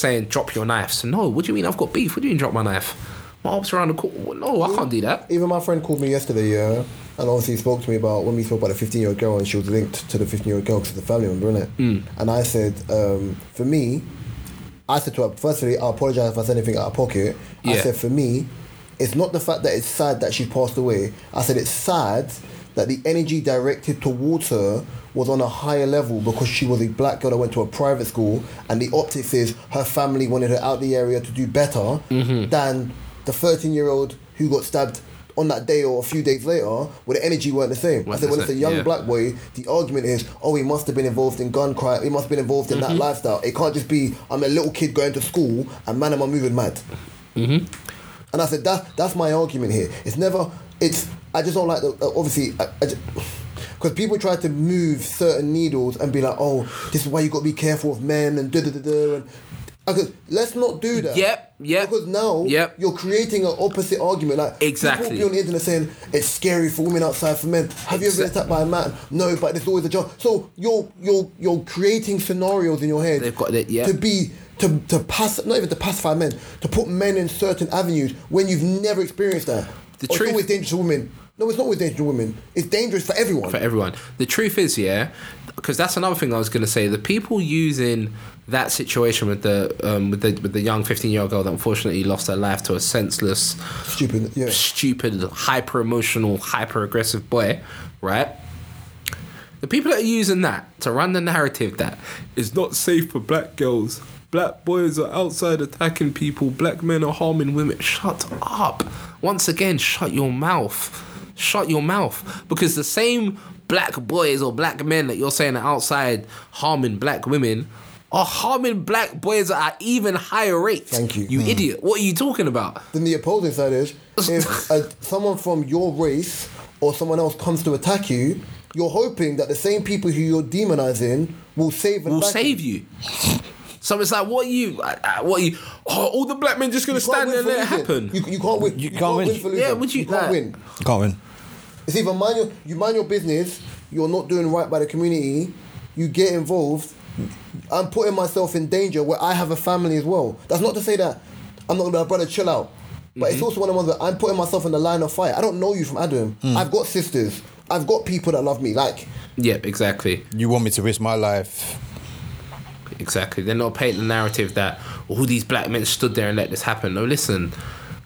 saying drop your knives. No, what do you mean I've got beef? What do you mean drop my knife? My arms around the corner. No, I can't do that. Even my friend called me yesterday, and obviously spoke to me about when we spoke about the 15-year-old girl and she was linked to the 15-year-old girl because of the family member, innit? And I said, for me, I said to her, firstly, I apologise if I said anything out of pocket. Yeah. I said, for me, it's not the fact that it's sad that she passed away. I said it's sad that the energy directed towards her was on a higher level because she was a black girl that went to a private school and the optics is her family wanted her out the area to do better than the 13-year-old who got stabbed on that day or a few days later where the energy weren't the same. I said when it's a young black boy, the argument is, oh, he must have been involved in gun crime, he must have been involved in that lifestyle. It can't just be, I'm a little kid going to school and man am I moving mad. And I said, that's my argument here. I just don't like the, obviously, because people try to move certain needles and be like, oh, this is why you got to be careful of men and da-da-da-da. Let's not do that. Yep. Because now you're creating an opposite argument. People be on the internet saying it's scary for women outside for men. Have you ever been attacked by a man? No, but there's always a job. So you're creating scenarios in your head. They've got it. Yeah. To pacify men, to put men in certain avenues when you've never experienced that. It's always dangerous to women. No, it's not always dangerous to women. It's dangerous for everyone. The truth is, because that's another thing I was going to say. The people using that situation with the young 15-year-old girl that unfortunately lost her life to a senseless, stupid, hyper-emotional, hyper-aggressive boy, right? The people that are using that to run the narrative that it's not safe for black girls, black boys are outside attacking people, black men are harming women. Shut up. Once again, shut your mouth. Shut your mouth. Because the same black boys or black men that you're saying are outside harming black women are harming black boys at an even higher rate. Thank you. You idiot. What are you talking about? Then the opposing side is, if someone from your race or someone else comes to attack you, you're hoping that the same people who you're demonising will save you. So it's like, what are you? Oh, all the black men just going to stand there and let it happen. You can't win. You can't win for losing. Yeah, would you? You can't win. You can't win. It's either mind your business. You're not doing right by the community. You get involved. I'm putting myself in danger where I have a family as well. That's not to say that I'm not going to be like, brother, chill out. But it's also one of the ones that I'm putting myself in the line of fire. I don't know you from Adam. I've got sisters. I've got people that love me. Like, yeah, exactly. You want me to risk my life? Exactly. They're not painting the narrative that all these black men stood there and let this happen. No, listen.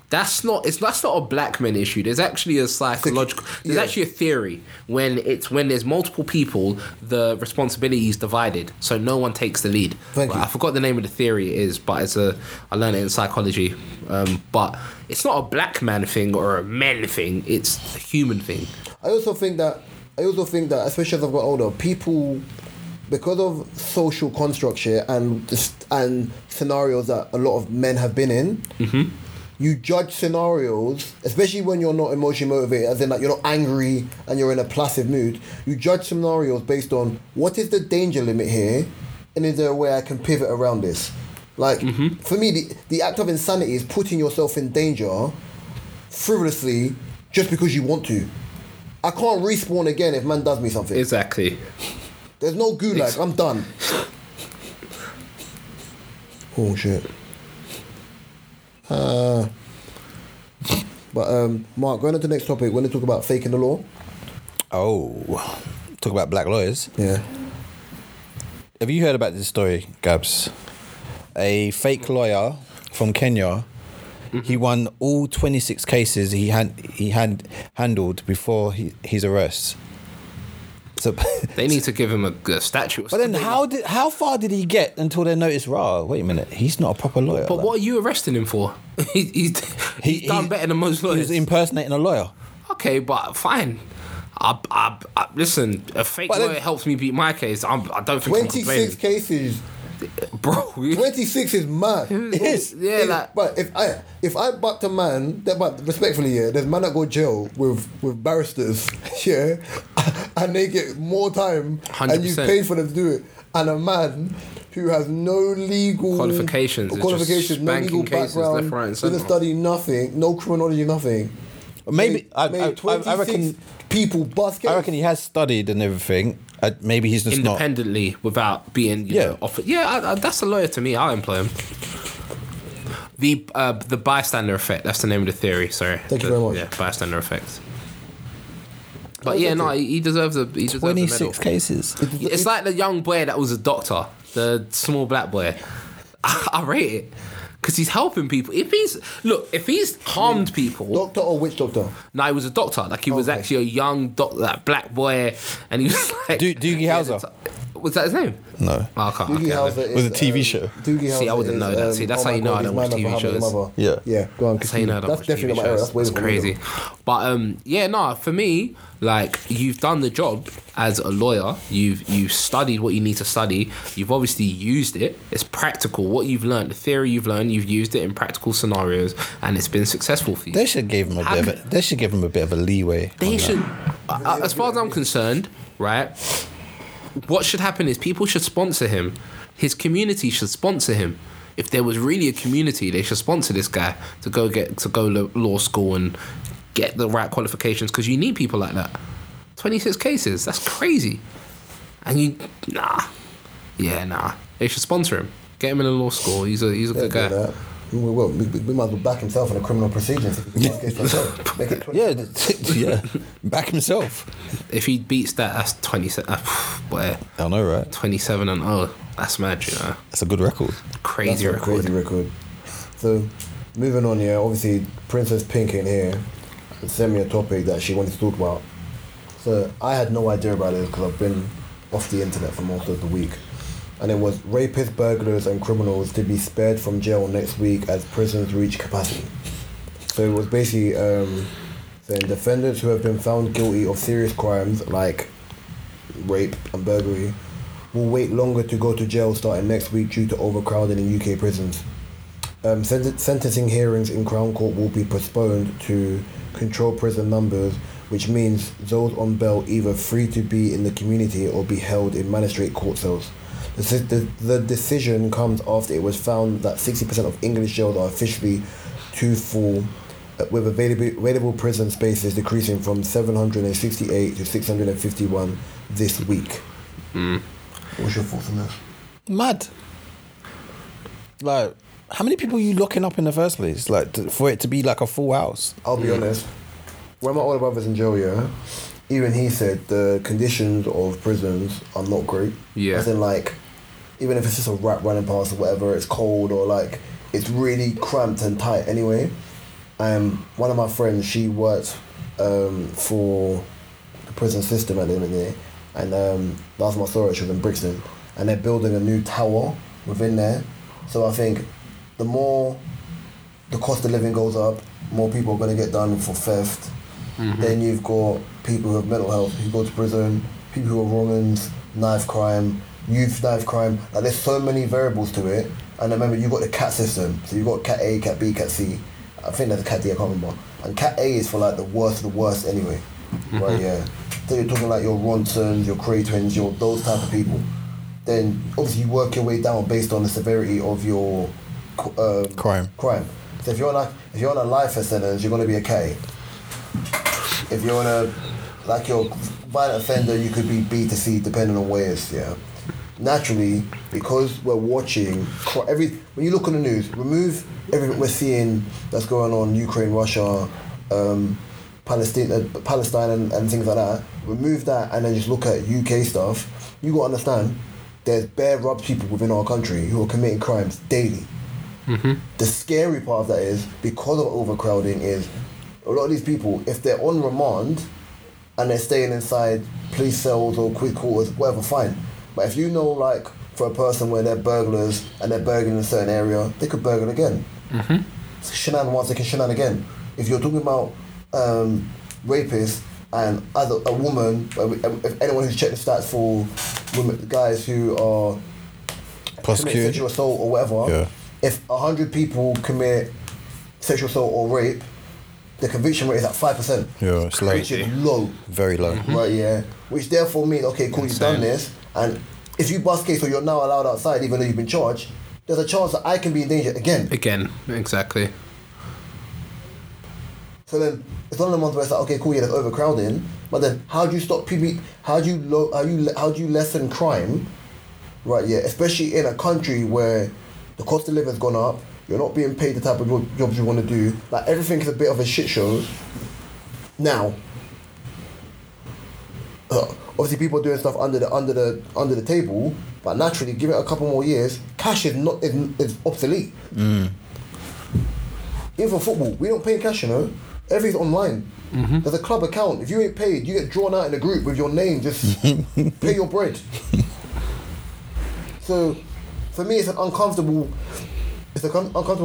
That's not a black men issue. There's actually a psychological. There's actually a theory when there's multiple people, the responsibility is divided, so no one takes the lead. Thank you. I forgot the name of the theory it is, but I learned it in psychology. But it's not a black man thing or a men thing. It's a human thing. I also think that, especially as I've got older, people, because of social construct here and scenarios that a lot of men have been in. Mm-hmm. You judge scenarios, especially when you're not emotionally motivated, as in like you're not angry and you're in a placid mood. You judge scenarios based on what is the danger limit here, and is there a way I can pivot around this? Like, for me, the act of insanity is putting yourself in danger frivolously just because you want to. I can't respawn again if man does me something. Exactly. There's no gulag. I'm done. Oh, shit. But Mark, going on to the next topic, we're going to talk about faking the law. Oh, talk about black lawyers. Yeah. Have you heard about this story, Gabs? A fake lawyer from Kenya. He won all 26 cases he handled before his arrest. So they need to give him a statue. But then how far did he get until they noticed, wait a minute, he's not a proper lawyer. But what are you arresting him for? He's done better than most lawyers. He was impersonating a lawyer. Okay, but fine. Listen, a fake lawyer helps me beat my case. I don't think 26 cases. Bro, 26 is mad. It is. Yeah, but if I bucked a man that, but respectfully, there's man that go jail with barristers, and they get more time 100%. And you pay for them to do it, and a man who has no legal qualifications, no legal background, left, right, and didn't study nothing, no criminology, nothing. I reckon people basket. I reckon he has studied and everything. Maybe he's just independently not without being offered. Yeah, that's a lawyer to me. I'll employ him. The bystander effect. That's the name of the theory. Sorry. Thank you very much. Yeah, bystander effect. But he deserves a medal. 26 cases. It's like the young boy that was a doctor, the small black boy. I rate it. Because he's helping people. If he's harmed people... Doctor or which doctor? No, he was a doctor. Like, he was actually a young doctor, that black boy, and he was like... Doogie Howser. Was that his name? No. Oh, I can't. Doogie Howser is... It was a TV show. Doogie Howser. See, I wouldn't know that. See, that's how you know I don't watch TV shows. Yeah. Yeah, go on. That's how you know I don't watch TV shows. That's crazy. But, for me, like, you've done the job as a lawyer. You've studied what you need to study. You've obviously used it. It's practical. What you've learned, the theory you've learned, you've used it in practical scenarios, and it's been successful for you. They should give him a bit of a leeway. They should. As far as I'm concerned, right, what should happen is people should sponsor him. His community should sponsor him. If there was really a community, they should sponsor this guy to go law school and get the right qualifications, because you need people like that. 26 cases, that's crazy. And they should sponsor him. Get him in a law school. He's a good guy. We might as well back himself in a criminal proceedings. Back himself. If he beats that's 27. I know, right? 27 and that's mad, you know. That's a good record. Crazy record. So, moving on here, obviously Princess Pink in here sent me a topic that she wanted to talk about. So I had no idea about it because I've been off the internet for most of the week. And it was rapists, burglars and criminals to be spared from jail next week as prisons reach capacity. So it was basically saying defendants who have been found guilty of serious crimes like rape and burglary will wait longer to go to jail starting next week due to overcrowding in UK prisons. Sentencing hearings in Crown Court will be postponed to control prison numbers, which means those on bail either free to be in the community or be held in magistrate court cells. The decision comes after it was found that 60% of English jails are officially too full, with available prison spaces decreasing from 768 to 651 this week. What's your thoughts on this? Mad. Like, How many people are you locking up in the first place? Like, for it to be like a full house? I'll be honest. When my older brother's in jail, yeah, even he said the conditions of prisons are not great. Yeah. As in, like, even if it's just a rat running past or whatever, it's cold or, like, it's really cramped and tight anyway. One of my friends, she worked for the prison system at the end of the day. And last I saw her, she was in Brixton. And they're building a new tower within there. So I think the more the cost of living goes up, more people are going to get done for theft. Mm-hmm. Then you've got people who have mental health who go to prison, people who are wrong-uns, knife crime, youth knife crime. Like, there's so many variables to it. And remember, you've got the CAT system. So you've got CAT A, CAT B, CAT C. I think there's a CAT D, I can't remember. And CAT A is for like the worst anyway. Mm-hmm. Right, yeah. So you're talking like your Ronsons, your Craytons, your those type of people. Then obviously you work your way down based on the severity of your crime. So if you're on a life sentence, you're going to be a K. If you're on a, like, your violent offender, you could be B to C depending on where it is, yeah. Naturally, because we're watching when you look on the news, remove everything we're seeing that's going on, Ukraine, Russia, Palestine and things like that. Remove that and then just look at UK stuff. You got to understand, there's bare rubs people within our country who are committing crimes daily. Mm-hmm. The scary part of that is, because of overcrowding, is a lot of these people, if they're on remand and they're staying inside police cells or quick quarters, whatever, fine. But if you know, like, for a person where they're burglars and they're burgling in a certain area, they could burgle again. Mm-hmm. So shenan once, they can shenan again. If you're talking about rapists and either a woman, if anyone who's checked the stats for women, guys who are committing sexual assault or whatever, yeah. If 100 people commit sexual assault or rape, the conviction rate is at 5%. Yeah, it's crazy. Which is low. Very low. Mm-hmm. Right, yeah. Which therefore means, okay, cool, you've done this, and if you bust case or you're now allowed outside even though you've been charged, there's a chance that I can be in danger again. Again, exactly. So then, it's one of the ones where it's like, okay, cool, yeah, there's overcrowding, but then how do you stop people, how do you lessen crime, right, yeah, especially in a country where the cost of living has gone up, you're not being paid the type of jobs you want to do, like, everything is a bit of a shit show now. Obviously people are doing stuff under the table, but naturally, give it a couple more years, cash is obsolete. Even for football, we don't pay in cash, you know, everything's online. Mm-hmm. There's a club account. If you ain't paid, you get drawn out in a group with your name. Just pay your bread. So for me, it's an uncomfortable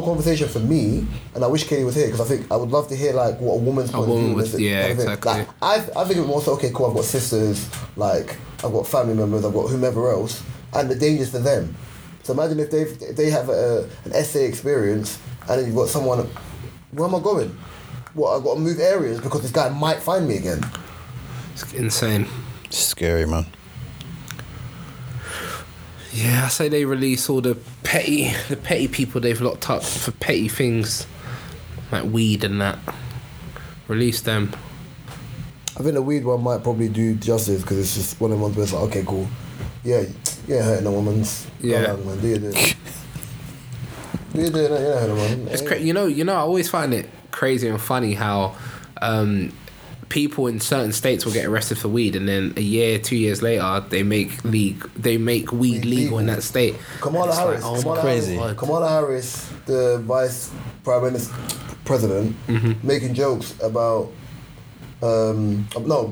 conversation for me, and I wish Katie was here, because I think I would love to hear, like, what a woman's point of view is. Yeah, exactly. Like, I think it's more so, okay, cool, I've got sisters, like, I've got family members, I've got whomever else, and the dangers to them. So imagine if they have an SA experience, and then you've got someone, where am I going? What, I've got to move areas because this guy might find me again. It's insane. It's scary, man. Yeah, I say they release all the petty people they've locked up for petty things like weed and that. Release them. I think the weed one might probably do justice, because it's just one of the ones where it's like, okay, cool, yeah, hurting a woman's. Yeah. Go down, man. Do you do that? Yeah, hurting a woman. It's crazy. You know, I always find it crazy and funny how people in certain states will get arrested for weed, and then a year, 2 years later, they make weed legal in that state. Kamala Harris, the vice prime minister, president, mm-hmm. making jokes about about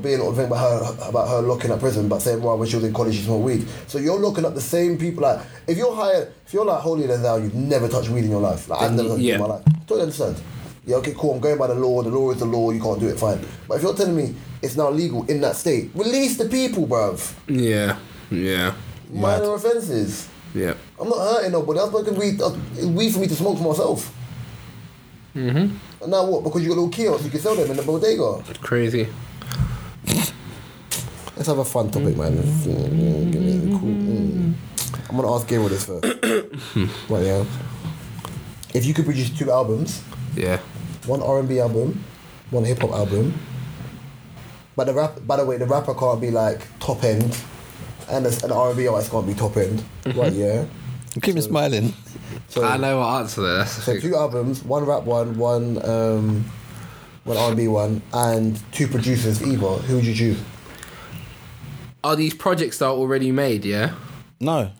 her locking up prison, but saying, well, when she was in college, she smoked weed. So you're locking up the same people. Like, if you're like holier than thou, you've never touched weed in your life. Like, I've never touched weed in my life. Don't understand. Yeah, okay, cool, I'm going by the law is the law, you can't do it, fine. But if you're telling me it's now legal in that state, release the people, bruv. Yeah. Minor offences. Yeah. I'm not hurting nobody, I was smoking weed, it's weed for me to smoke for myself. Mm-hmm. And now what, because you got little kiosks, you can sell them in the bodega. That's crazy. Let's have a fun topic, man. I'm going to ask Gabriel this first. Right, yeah. If you could produce 2 albums... Yeah. 1 R&B album, 1 hip hop album. But the rapper can't be like top end, and an R&B artist can't be top end. Right? Yeah. Keep me smiling. So I know what answer there. So two albums, one rap one R&B one, and two producers either. Who would you choose? Are these projects that are already made? Yeah. No.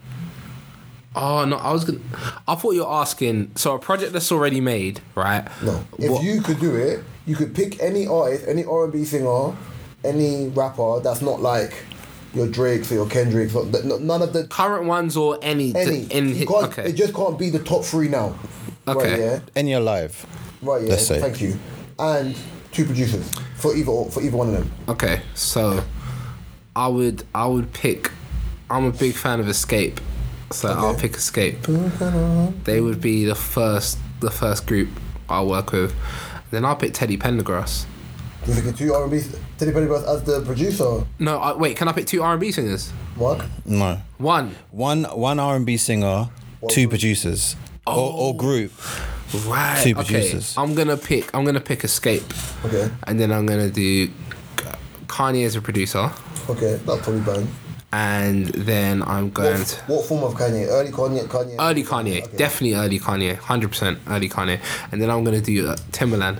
Oh no! I thought you were asking. So a project that's already made, right? No. If you could do it, you could pick any artist, any R&B singer, any rapper that's not like your Drakes or your Kendricks, or none of the current ones or any. It just can't be the top three now. Okay. Right, yeah? Any alive. Right. Yeah. Let's say. Thank you. And two producers for either one of them. Okay. So, I would pick. I'm a big fan of Escape. So okay. I'll pick Escape. They would be the first group I'll work with. Then I'll pick Teddy Pendergrass. You think two R&B Teddy Pendergrass as the producer? No, wait. Can I pick two R&B singers? What? No. One R&B singer, two producers or group. Right. Two producers. Okay. I'm gonna pick Escape. Okay. And then I'm gonna do Kanye as a producer. Okay, that'll probably burn. And then I'm going to... What form of Kanye? Early Kanye? Early Kanye. Okay. Definitely early Kanye. 100% early Kanye. And then I'm going to do Timbaland.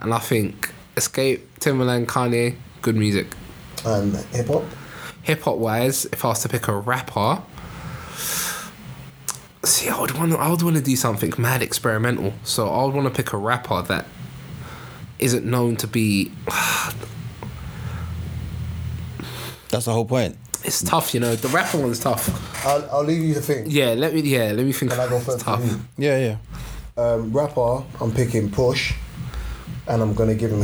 And I think Escape, Timbaland, Kanye, good music. And hip-hop? Hip-hop-wise, if I was to pick a rapper... See, I would want to do something mad experimental. So I would want to pick a rapper that isn't known to be... That's the whole point. It's tough, you know. The rapper one's tough. I'll leave you to think. Yeah, let me think. Can I go first? Yeah. Rapper, I'm picking Push, and I'm gonna give him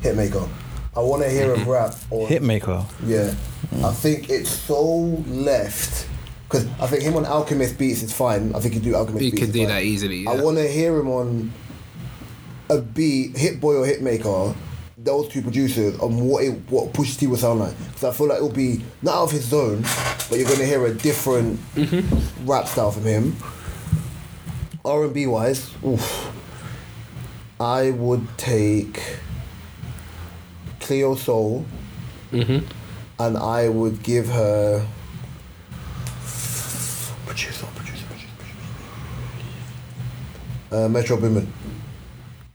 Hitmaker. I want to hear him rap. Hitmaker. Yeah, I think it's so left because I think him on Alchemist beats is fine. I think you do Alchemist beats. You can do that easily. Yeah. I want to hear him on a beat, Hit Boy or Hitmaker. Those two producers on what Pusha T would sound like, because I feel like it'll be not out of his zone, but you're gonna hear a different rap style from him. R&B wise, I would take Cleo Soul, and I would give her producer Metro Boomin.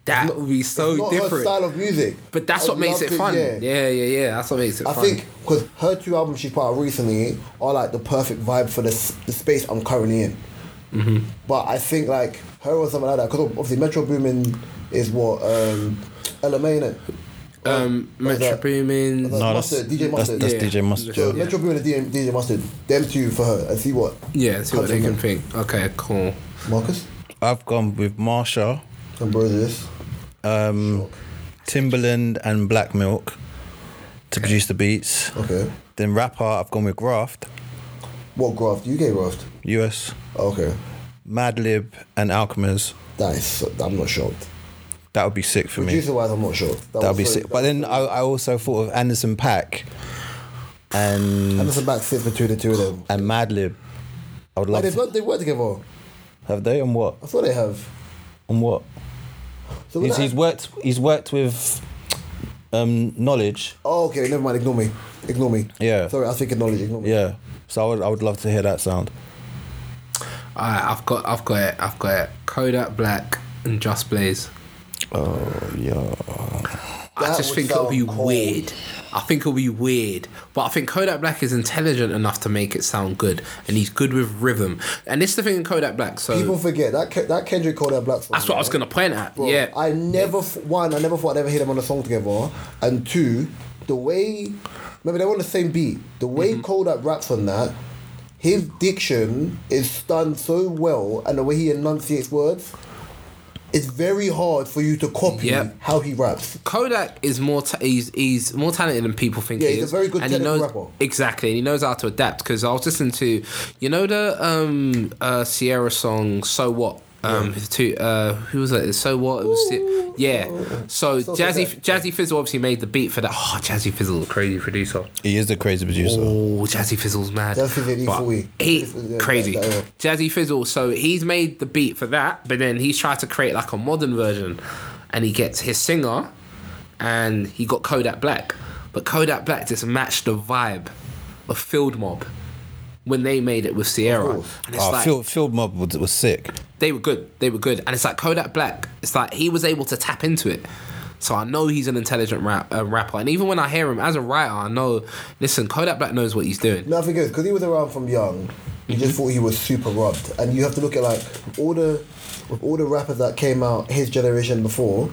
That would be so different. Her style of music, but that's what makes it fun. Yeah. That's what makes it fun. I think because her two albums she put out recently are like the perfect vibe for the space I'm currently in. Mm-hmm. But I think like her or something like that, because obviously Metro Boomin is what LMA. Metro Boomin. DJ Mustard. That's DJ Mustard. So yeah. Metro Boomin and DJ Mustard. Them two for her. And see what. Yeah, see what they can think. Okay, cool. Marcus. I've gone with Marsha. And Brothers. Timbaland and Black Milk to produce the beats. Okay. Then rapper, I've gone with Graft. What Graft? UK Graft? US. Okay. Madlib and Alchemist. I'm not shocked. That would be sick for me. Producer-wise, I'm not shocked. That would be sick. But then I also thought of Anderson .Paak and... Anderson .Paak sits between the two of them. And Madlib. I would love to... They've worked together. Have they? On what? I thought they have. On what? So he's worked with Knowledge. Oh, okay, never mind. Ignore me. Yeah. Sorry, I think Knowledge. Ignore me. Yeah. So I would love to hear that sound. Alright, I've got it. Kodak Black and Just Blaze. Oh yeah. I just think it'll be weird. But I think Kodak Black is intelligent enough to make it sound good, and he's good with rhythm. And it's the thing in Kodak Black. So people forget that that Kendrick Kodak Black song. That's what I was gonna point at. Bro, yeah, I never thought I'd ever hear them on a song together, and two, the way maybe they were on the same beat. The way Kodak raps on that, his diction is done so well, and the way he enunciates words. It's very hard for you to copy how he raps. Kodak is more he's more talented than people think he is. Yeah, he's a very good rapper. Exactly, and he knows how to adapt, because I was listening to, you know, the Sierra song, So What? Who was it? So What? It was So Jazzy Fizzle obviously made the beat for that. Oh, Jazzy Fizzle, crazy producer. He is the crazy producer. Oh, Jazzy Fizzle's mad. Crazy. Jazzy Fizzle. So he's made the beat for that, but then he's tried to create like a modern version, and he gets his singer, and he got Kodak Black, but Kodak Black just matched the vibe of Field Mob. when they made it with Sierra. And it's like, Field Mob was sick. They were good. They were good. And it's like Kodak Black. It's like he was able to tap into it. So I know he's an intelligent rapper. And even when I hear him as a writer, I know, listen, Kodak Black knows what he's doing. Nothing goes, because he was around from young. You just thought he was super robbed. And you have to look at, like, all the rappers that came out his generation before,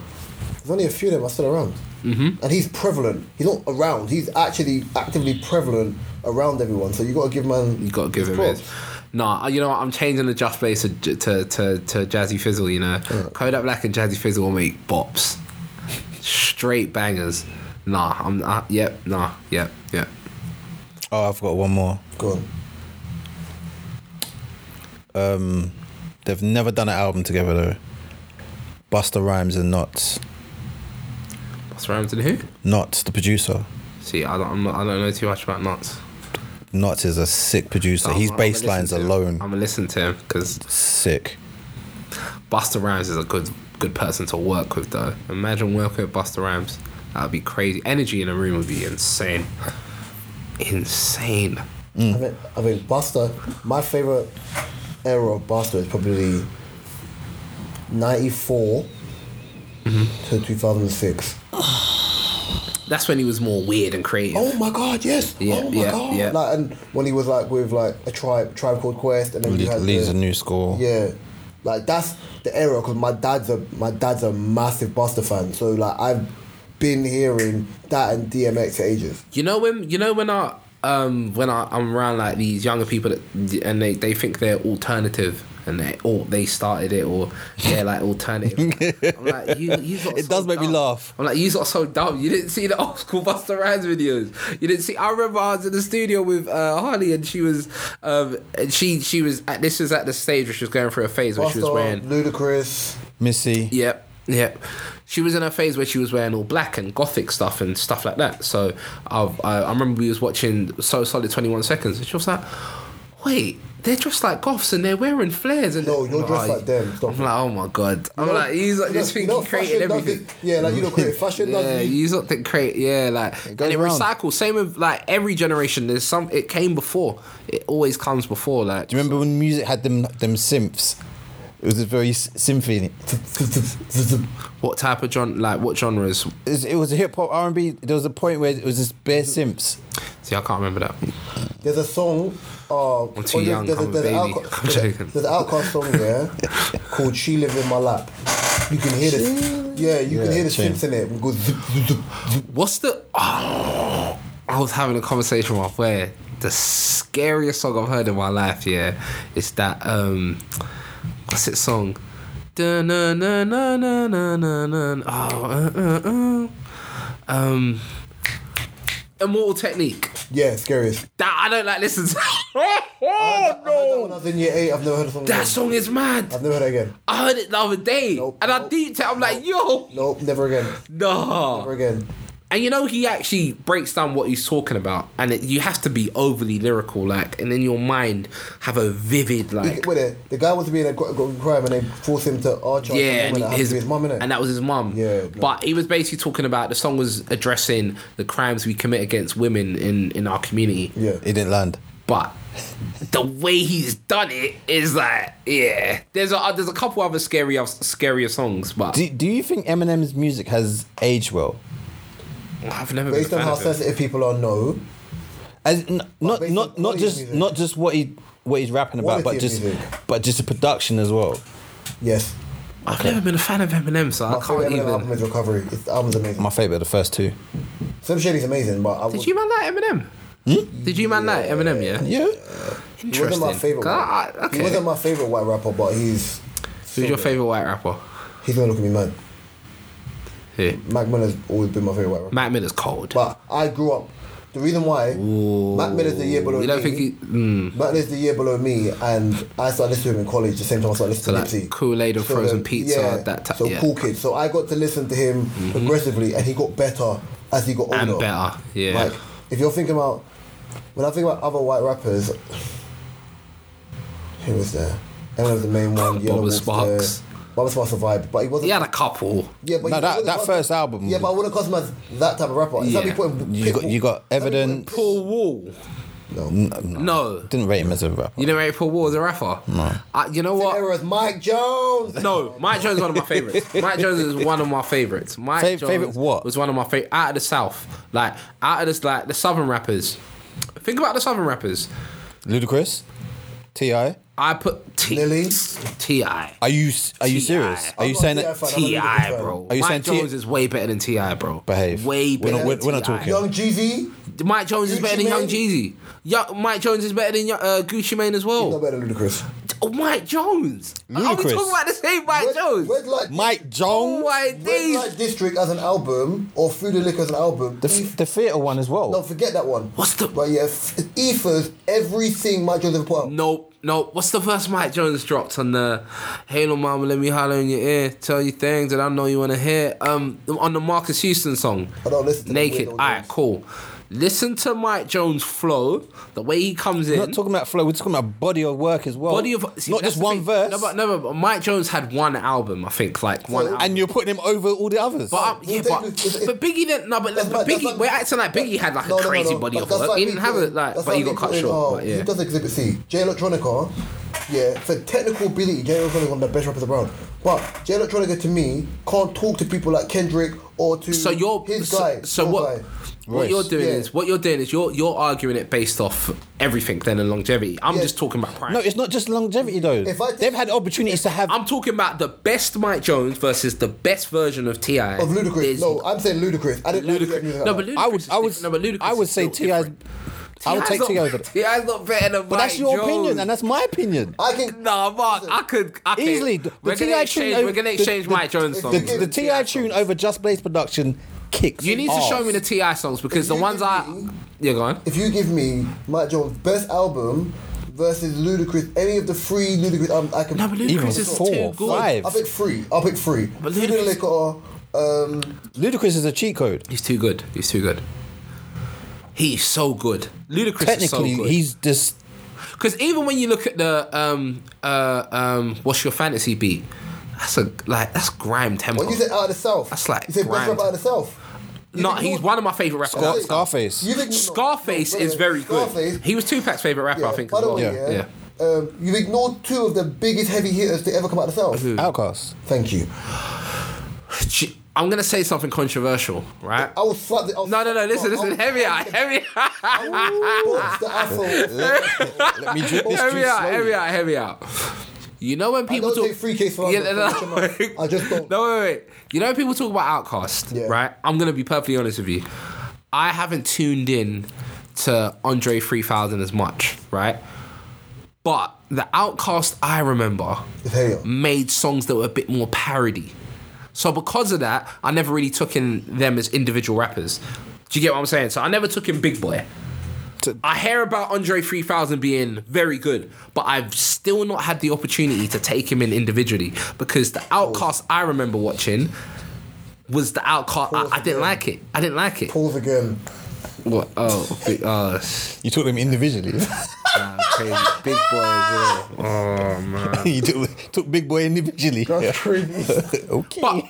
there's only a few of them are still around. Mm-hmm. And he's prevalent. He's not around. He's actually actively prevalent around everyone. So you got to give man... you got to give him props. Nah, you know what? I'm changing the Just Blaze to Jazzy Fizzle, you know? Yeah. Kodak Black and Jazzy Fizzle will make bops. Straight bangers. Yep. Oh, I've got one more. Go on. They've never done an album together though. Busta Rhymes and Knots. Busta Rhymes and who? Knots, the producer. See, I don't know too much about Knots. Knots is a sick producer. His bass lines alone. I'm gonna listen to him because sick. Busta Rhymes is a good person to work with though. Imagine working with Busta Rhymes. That would be crazy. Energy in a room would be insane. Insane. Mm. I mean Busta, my favourite era of Busta is probably 94 to 2006. That's when he was more weird and creative. Oh my god, yes. Yeah, oh my god. Yeah. Like, and when he was like with like a Tribe Called Quest and then he had Leads a New School. Yeah. Like that's the era because my dad's a massive Busta fan, so like I've been hearing that and DMX for ages. I'm around like these younger people that, and they think they're alternative and they started it or they're like alternative. I'm like you got. It so does make dumb. Me laugh. I'm like you got so dumb. You didn't see the old school Busta Rhymes videos. You didn't see. I remember I was in the studio with Harley and she was this was at the stage where she was going through a phase where she was wearing Ludacris, Missy. Yep. She was in her phase where she was wearing all black and gothic stuff and stuff like that. So I remember we was watching So Solid 21 Seconds and she was like, wait, they're dressed like goths and they're wearing flares. And no, you're dressed like them. Stop. I'm like, oh my God. I'm like, he's like, this thing created everything. Yeah, like you don't create fashion. Yeah, you don't create, yeah, like, and it recycles. Same with like every generation. There's some, it came before. It always comes before. Like, do you remember when music had them synths? It was a very symphony. What type of genre? Like what genres? It was a hip hop R&B. There was a point where it was just bare synths. See, I can't remember that. There's a song. I'm too young. There's an Outkast song there called "She Lives in My Lap." You can hear this. Yeah, you can hear the synths in it. It goes zip, zip, zip. What's the? Oh, I was having a conversation with where the scariest song I've heard in my life. Yeah, it's that. What's it song? Immortal Technique. Yeah, scariest. That I don't like listen to. I was in year 8. I've never heard a song. That song is mad. I've never heard it again. I heard it the other day. Nope, and I deeped it. I'm like, yo. Nope, never again. Nah. Never again. And you know he actually breaks down what he's talking about, and you have to be overly lyrical, like, and in your mind have a vivid like. The guy was being a crime, and they forced him to arch. Yeah, and his mum, innit? And that was his mum. Yeah. No. But he was basically talking about the song was addressing the crimes we commit against women in our community. Yeah, it didn't land. But the way he's done it is like, yeah. There's a couple other scarier songs, but do you think Eminem's music has aged well? I've never based been a fan on how sensitive people are, no. Not just what he's rapping about, but just the production as well. Yes. I've never been a fan of Eminem, so I can't even. My album is Recovery. His album's amazing. My favorite, the first two. Slim Shady's amazing, but did you man like Eminem? Hmm? Did you man like Eminem? Yeah. Interesting. He wasn't my favorite. He wasn't my favorite white rapper, but he's. Who's your favorite white rapper? He's gonna look at me, man. Yeah. Mac Miller's always been my favourite rapper. Mac Miller's cold. But I grew up. The reason why Mac Miller's the year below me. Mac Miller's the year below me, and I started listening to him in college the same time I started listening to Nipsey. Kool-Aid and Frozen Pizza. Yeah, that type. So cool kid. So I got to listen to him progressively, and he got better as he got older. And better. Yeah. Like if you're thinking about, when I think about other white rappers, who was there? Eminem was the main one. Bobby Sparks. But I was a vibe, but he wasn't. He had a couple. Yeah, but that first album. Yeah, but I wouldn't class him as that type of rapper. Yeah. You got Evidence. Paul Wall. No. Didn't rate him as a rapper. You didn't rate Paul Wall as a rapper? No. You know what? There was Mike Jones. No, Mike Jones is one of my favourites. Mike Jones is one of my favourites. Mike Jones favorite what? Was one of my favourites. Out of the South. Like, out of the, like, the Southern rappers. Think about the Southern rappers. Ludacris. T.I. I put T.I. Are you serious? Are you saying that T.I. bro? Are you saying Mike Jones is way better than T.I. bro? Behave. Way better. We're not talking. Young Jeezy. Mike Jones is better than Young Jeezy. Mike Jones is better than Gucci Mane as well. He's not better than Ludacris. Oh, Mike Jones. Ludacris. Are we talking about the same Mike Jones? Mike Jones. Red Light District as an album or Food and Liquor as an album. The theatre one as well. No, forget that one. What's the? But yeah, Ethers, everything Mike Jones ever put out. No, what's the first Mike Jones dropped on the Hey Little Mama, Let Me Holler in Your Ear, Tell You Things That I Know You Want to Hear? On the Marcus Houston song. I don't listen to Naked. Alright, cool. Listen to Mike Jones' flow, the way he comes in. We're not talking about flow, we're talking about body of work as well. Not just one verse. No, but Mike Jones had one album, I think, like one album. And you're putting him over all the others. But Biggie didn't. No, but Biggie, we're acting like Biggie had like a crazy body of work. He didn't have it, like, but he got cut short. He does Exhibit C. Jay Electronica, yeah, for technical ability, Jay Electronica one of the best rappers around. But Jay Electronica to me can't talk to people like Kendrick or to his guy. What you're doing is you're arguing it based off everything then and longevity. I'm just talking about prime. No, it's not just longevity though. They've had opportunities to have. I'm talking about the best Mike Jones versus the best version of T.I. Of Ludacris. No, I'm saying Ludacris. I didn't Ludacris. Ludacris. No, but Ludacris. I would say T.I. I would take T.I. over. T.I.'s not better than Mike Jones. But that's your opinion, and that's my opinion. Mark, I could easily. We're gonna exchange Mike Jones songs. The T.I. tune over Just Blaze production. Kicks you need off. To show me the T.I. songs because the ones yeah, go on. If you give me Mike Jones' best album versus Ludacris, any of the three Ludacris albums, I can. No, but Ludacris is too good. I'll pick three. But Ludacris is a cheat code. He's too good. He's so good. Ludacris is so good. Technically, he's just. Because even when you look at the What's Your Fantasy beat. That's grime tempo. When you said out of the South, that's like you said best rap out of the South. No, he's one of my favourite rappers. Scarface. Scarface is very good. He was Tupac's favourite rapper, I think. By the way, you've ignored two of the biggest heavy hitters to ever come out of the South. Outkast. Thank you. I'm gonna say something controversial, right? I will slap the. No. Listen. Heavy out. Let me drip this juice. Heavy out. You know when people talk. I just don't. No, wait. You know when people talk about Outkast, right? I'm gonna be perfectly honest with you. I haven't tuned in to Andre 3000 as much, right? But the Outkast I remember made songs that were a bit more parody. So because of that, I never really took in them as individual rappers. Do you get what I'm saying? So I never took in Big Boy. I hear about Andre 3000 being very good, but I've still not had the opportunity to take him in individually because the Outkast I remember watching was the Outkast. I didn't like it. Pause again. What? Oh. You took them individually. Crazy. Big Boy as well. Oh man. You took Big Boy individually. That's crazy. Okay. But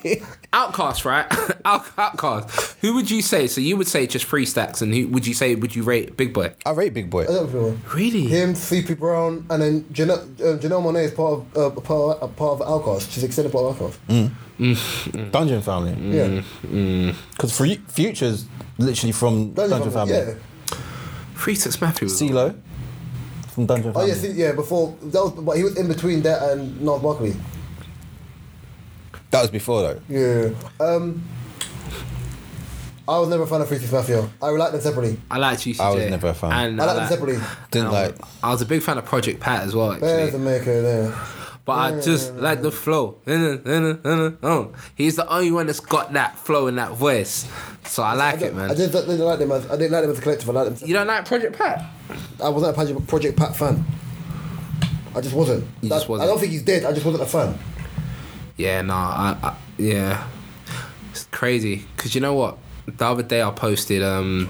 Outkast, right? Outkast. Who would you say? So you would say just Three 6, and who would you say? Would you rate Big Boy? I rate Big Boy. I don't feel really. Him, CP Brown, and then Janelle Monáe is part of Outkast. She's extended part of Outkast. Dungeon Family. Yeah. Because Future's literally from Dungeon Family. Yeah. 3 6 Mafia. CeeLo. From Dungeon Family. But he was in between that and North Barkley. That was before though. Yeah. I was never a fan of Three 6 Mafia. I liked them separately. I liked UCJ. I was never a fan. And I liked them separately. I was a big fan of Project Pat as well. Actually. There's a maker there. But I just like the flow. He's the only one that's got that flow and that voice. So I like it, man. I didn't like them. I didn't like them as a collective. I like them. You don't like Project Pat? I wasn't a Project Pat fan. I just wasn't. I don't think he's dead. I just wasn't a fan. Yeah, it's crazy. Because you know what? The other day I posted.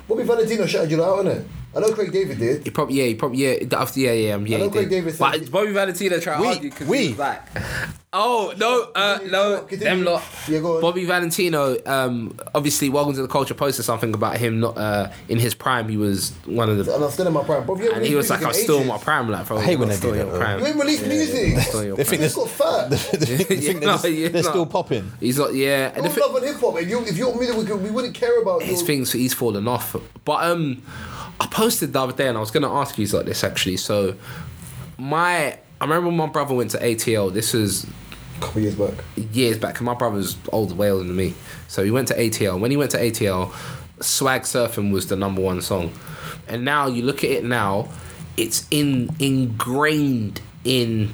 Bobby Valentino shouted you out, innit? I know Craig David did. He probably I know Craig David said. But Bobby Valentino tried to argue because he was black. Oh, no, no, them lot. Yeah, go on. Bobby Valentino, obviously, Welcome to the Culture posted something about him not in his prime. He was one of the... And I'm still in my prime. Bro, and he was like, I'm still in my prime. Like, bro, I hate when they do that. You ain't released music. They think he's got fat. They're still popping. He's not, yeah. I love on hip-hop. If you're music, we wouldn't care about his things. He's fallen off. But I posted the other day and I was going to ask you like this actually. So I remember when my brother went to ATL. This was a couple years back. Years back, because my brother's older way older than me. So he went to ATL. When he went to ATL, Swag Surfing was the number one song. And now you look at it now, it's ingrained in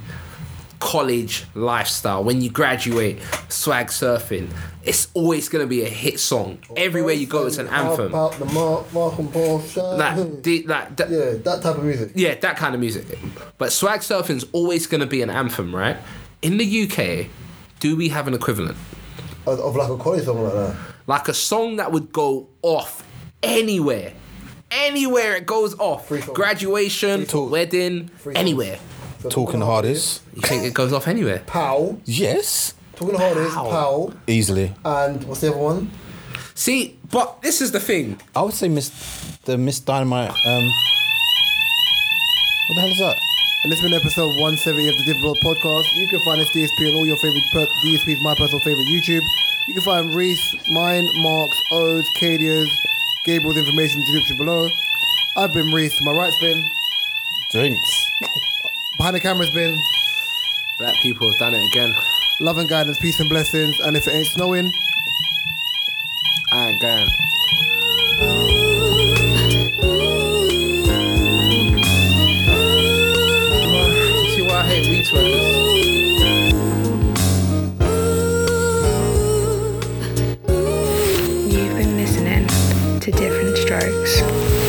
college lifestyle. When you graduate, Swag Surfing, it's always going to be a hit song. Everywhere you go, it's an anthem. About the Mark and Paul show. That type of music. Yeah, that kind of music. But Swag Surfing's always going to be an anthem, right? In the UK, do we have an equivalent? Of like a college song like that? Like a song that would go off anywhere. Anywhere it goes off. Graduation, wedding, anywhere. Talking the hardest. You think it goes off anywhere? Pow. Yes. Talking hard is Powell. Easily. And what's the other one? See, but this is the thing. I would say Miss Dynamite. What the hell is that? And this has been episode 170 of the Difficult Podcast. You can find us DSP on all your favourite DSP's, my personal favourite YouTube. You can find Reese, mine, Mark's, O's, Cadia's, Gabriel's information in the description below. I've been Reese, my right's been... Drinks. Behind the camera's been... Black people have done it again. Love and guidance, peace and blessings. And if it ain't snowing, I ain't going. See why I hate weed sweaters. You've been listening to Different Strokes.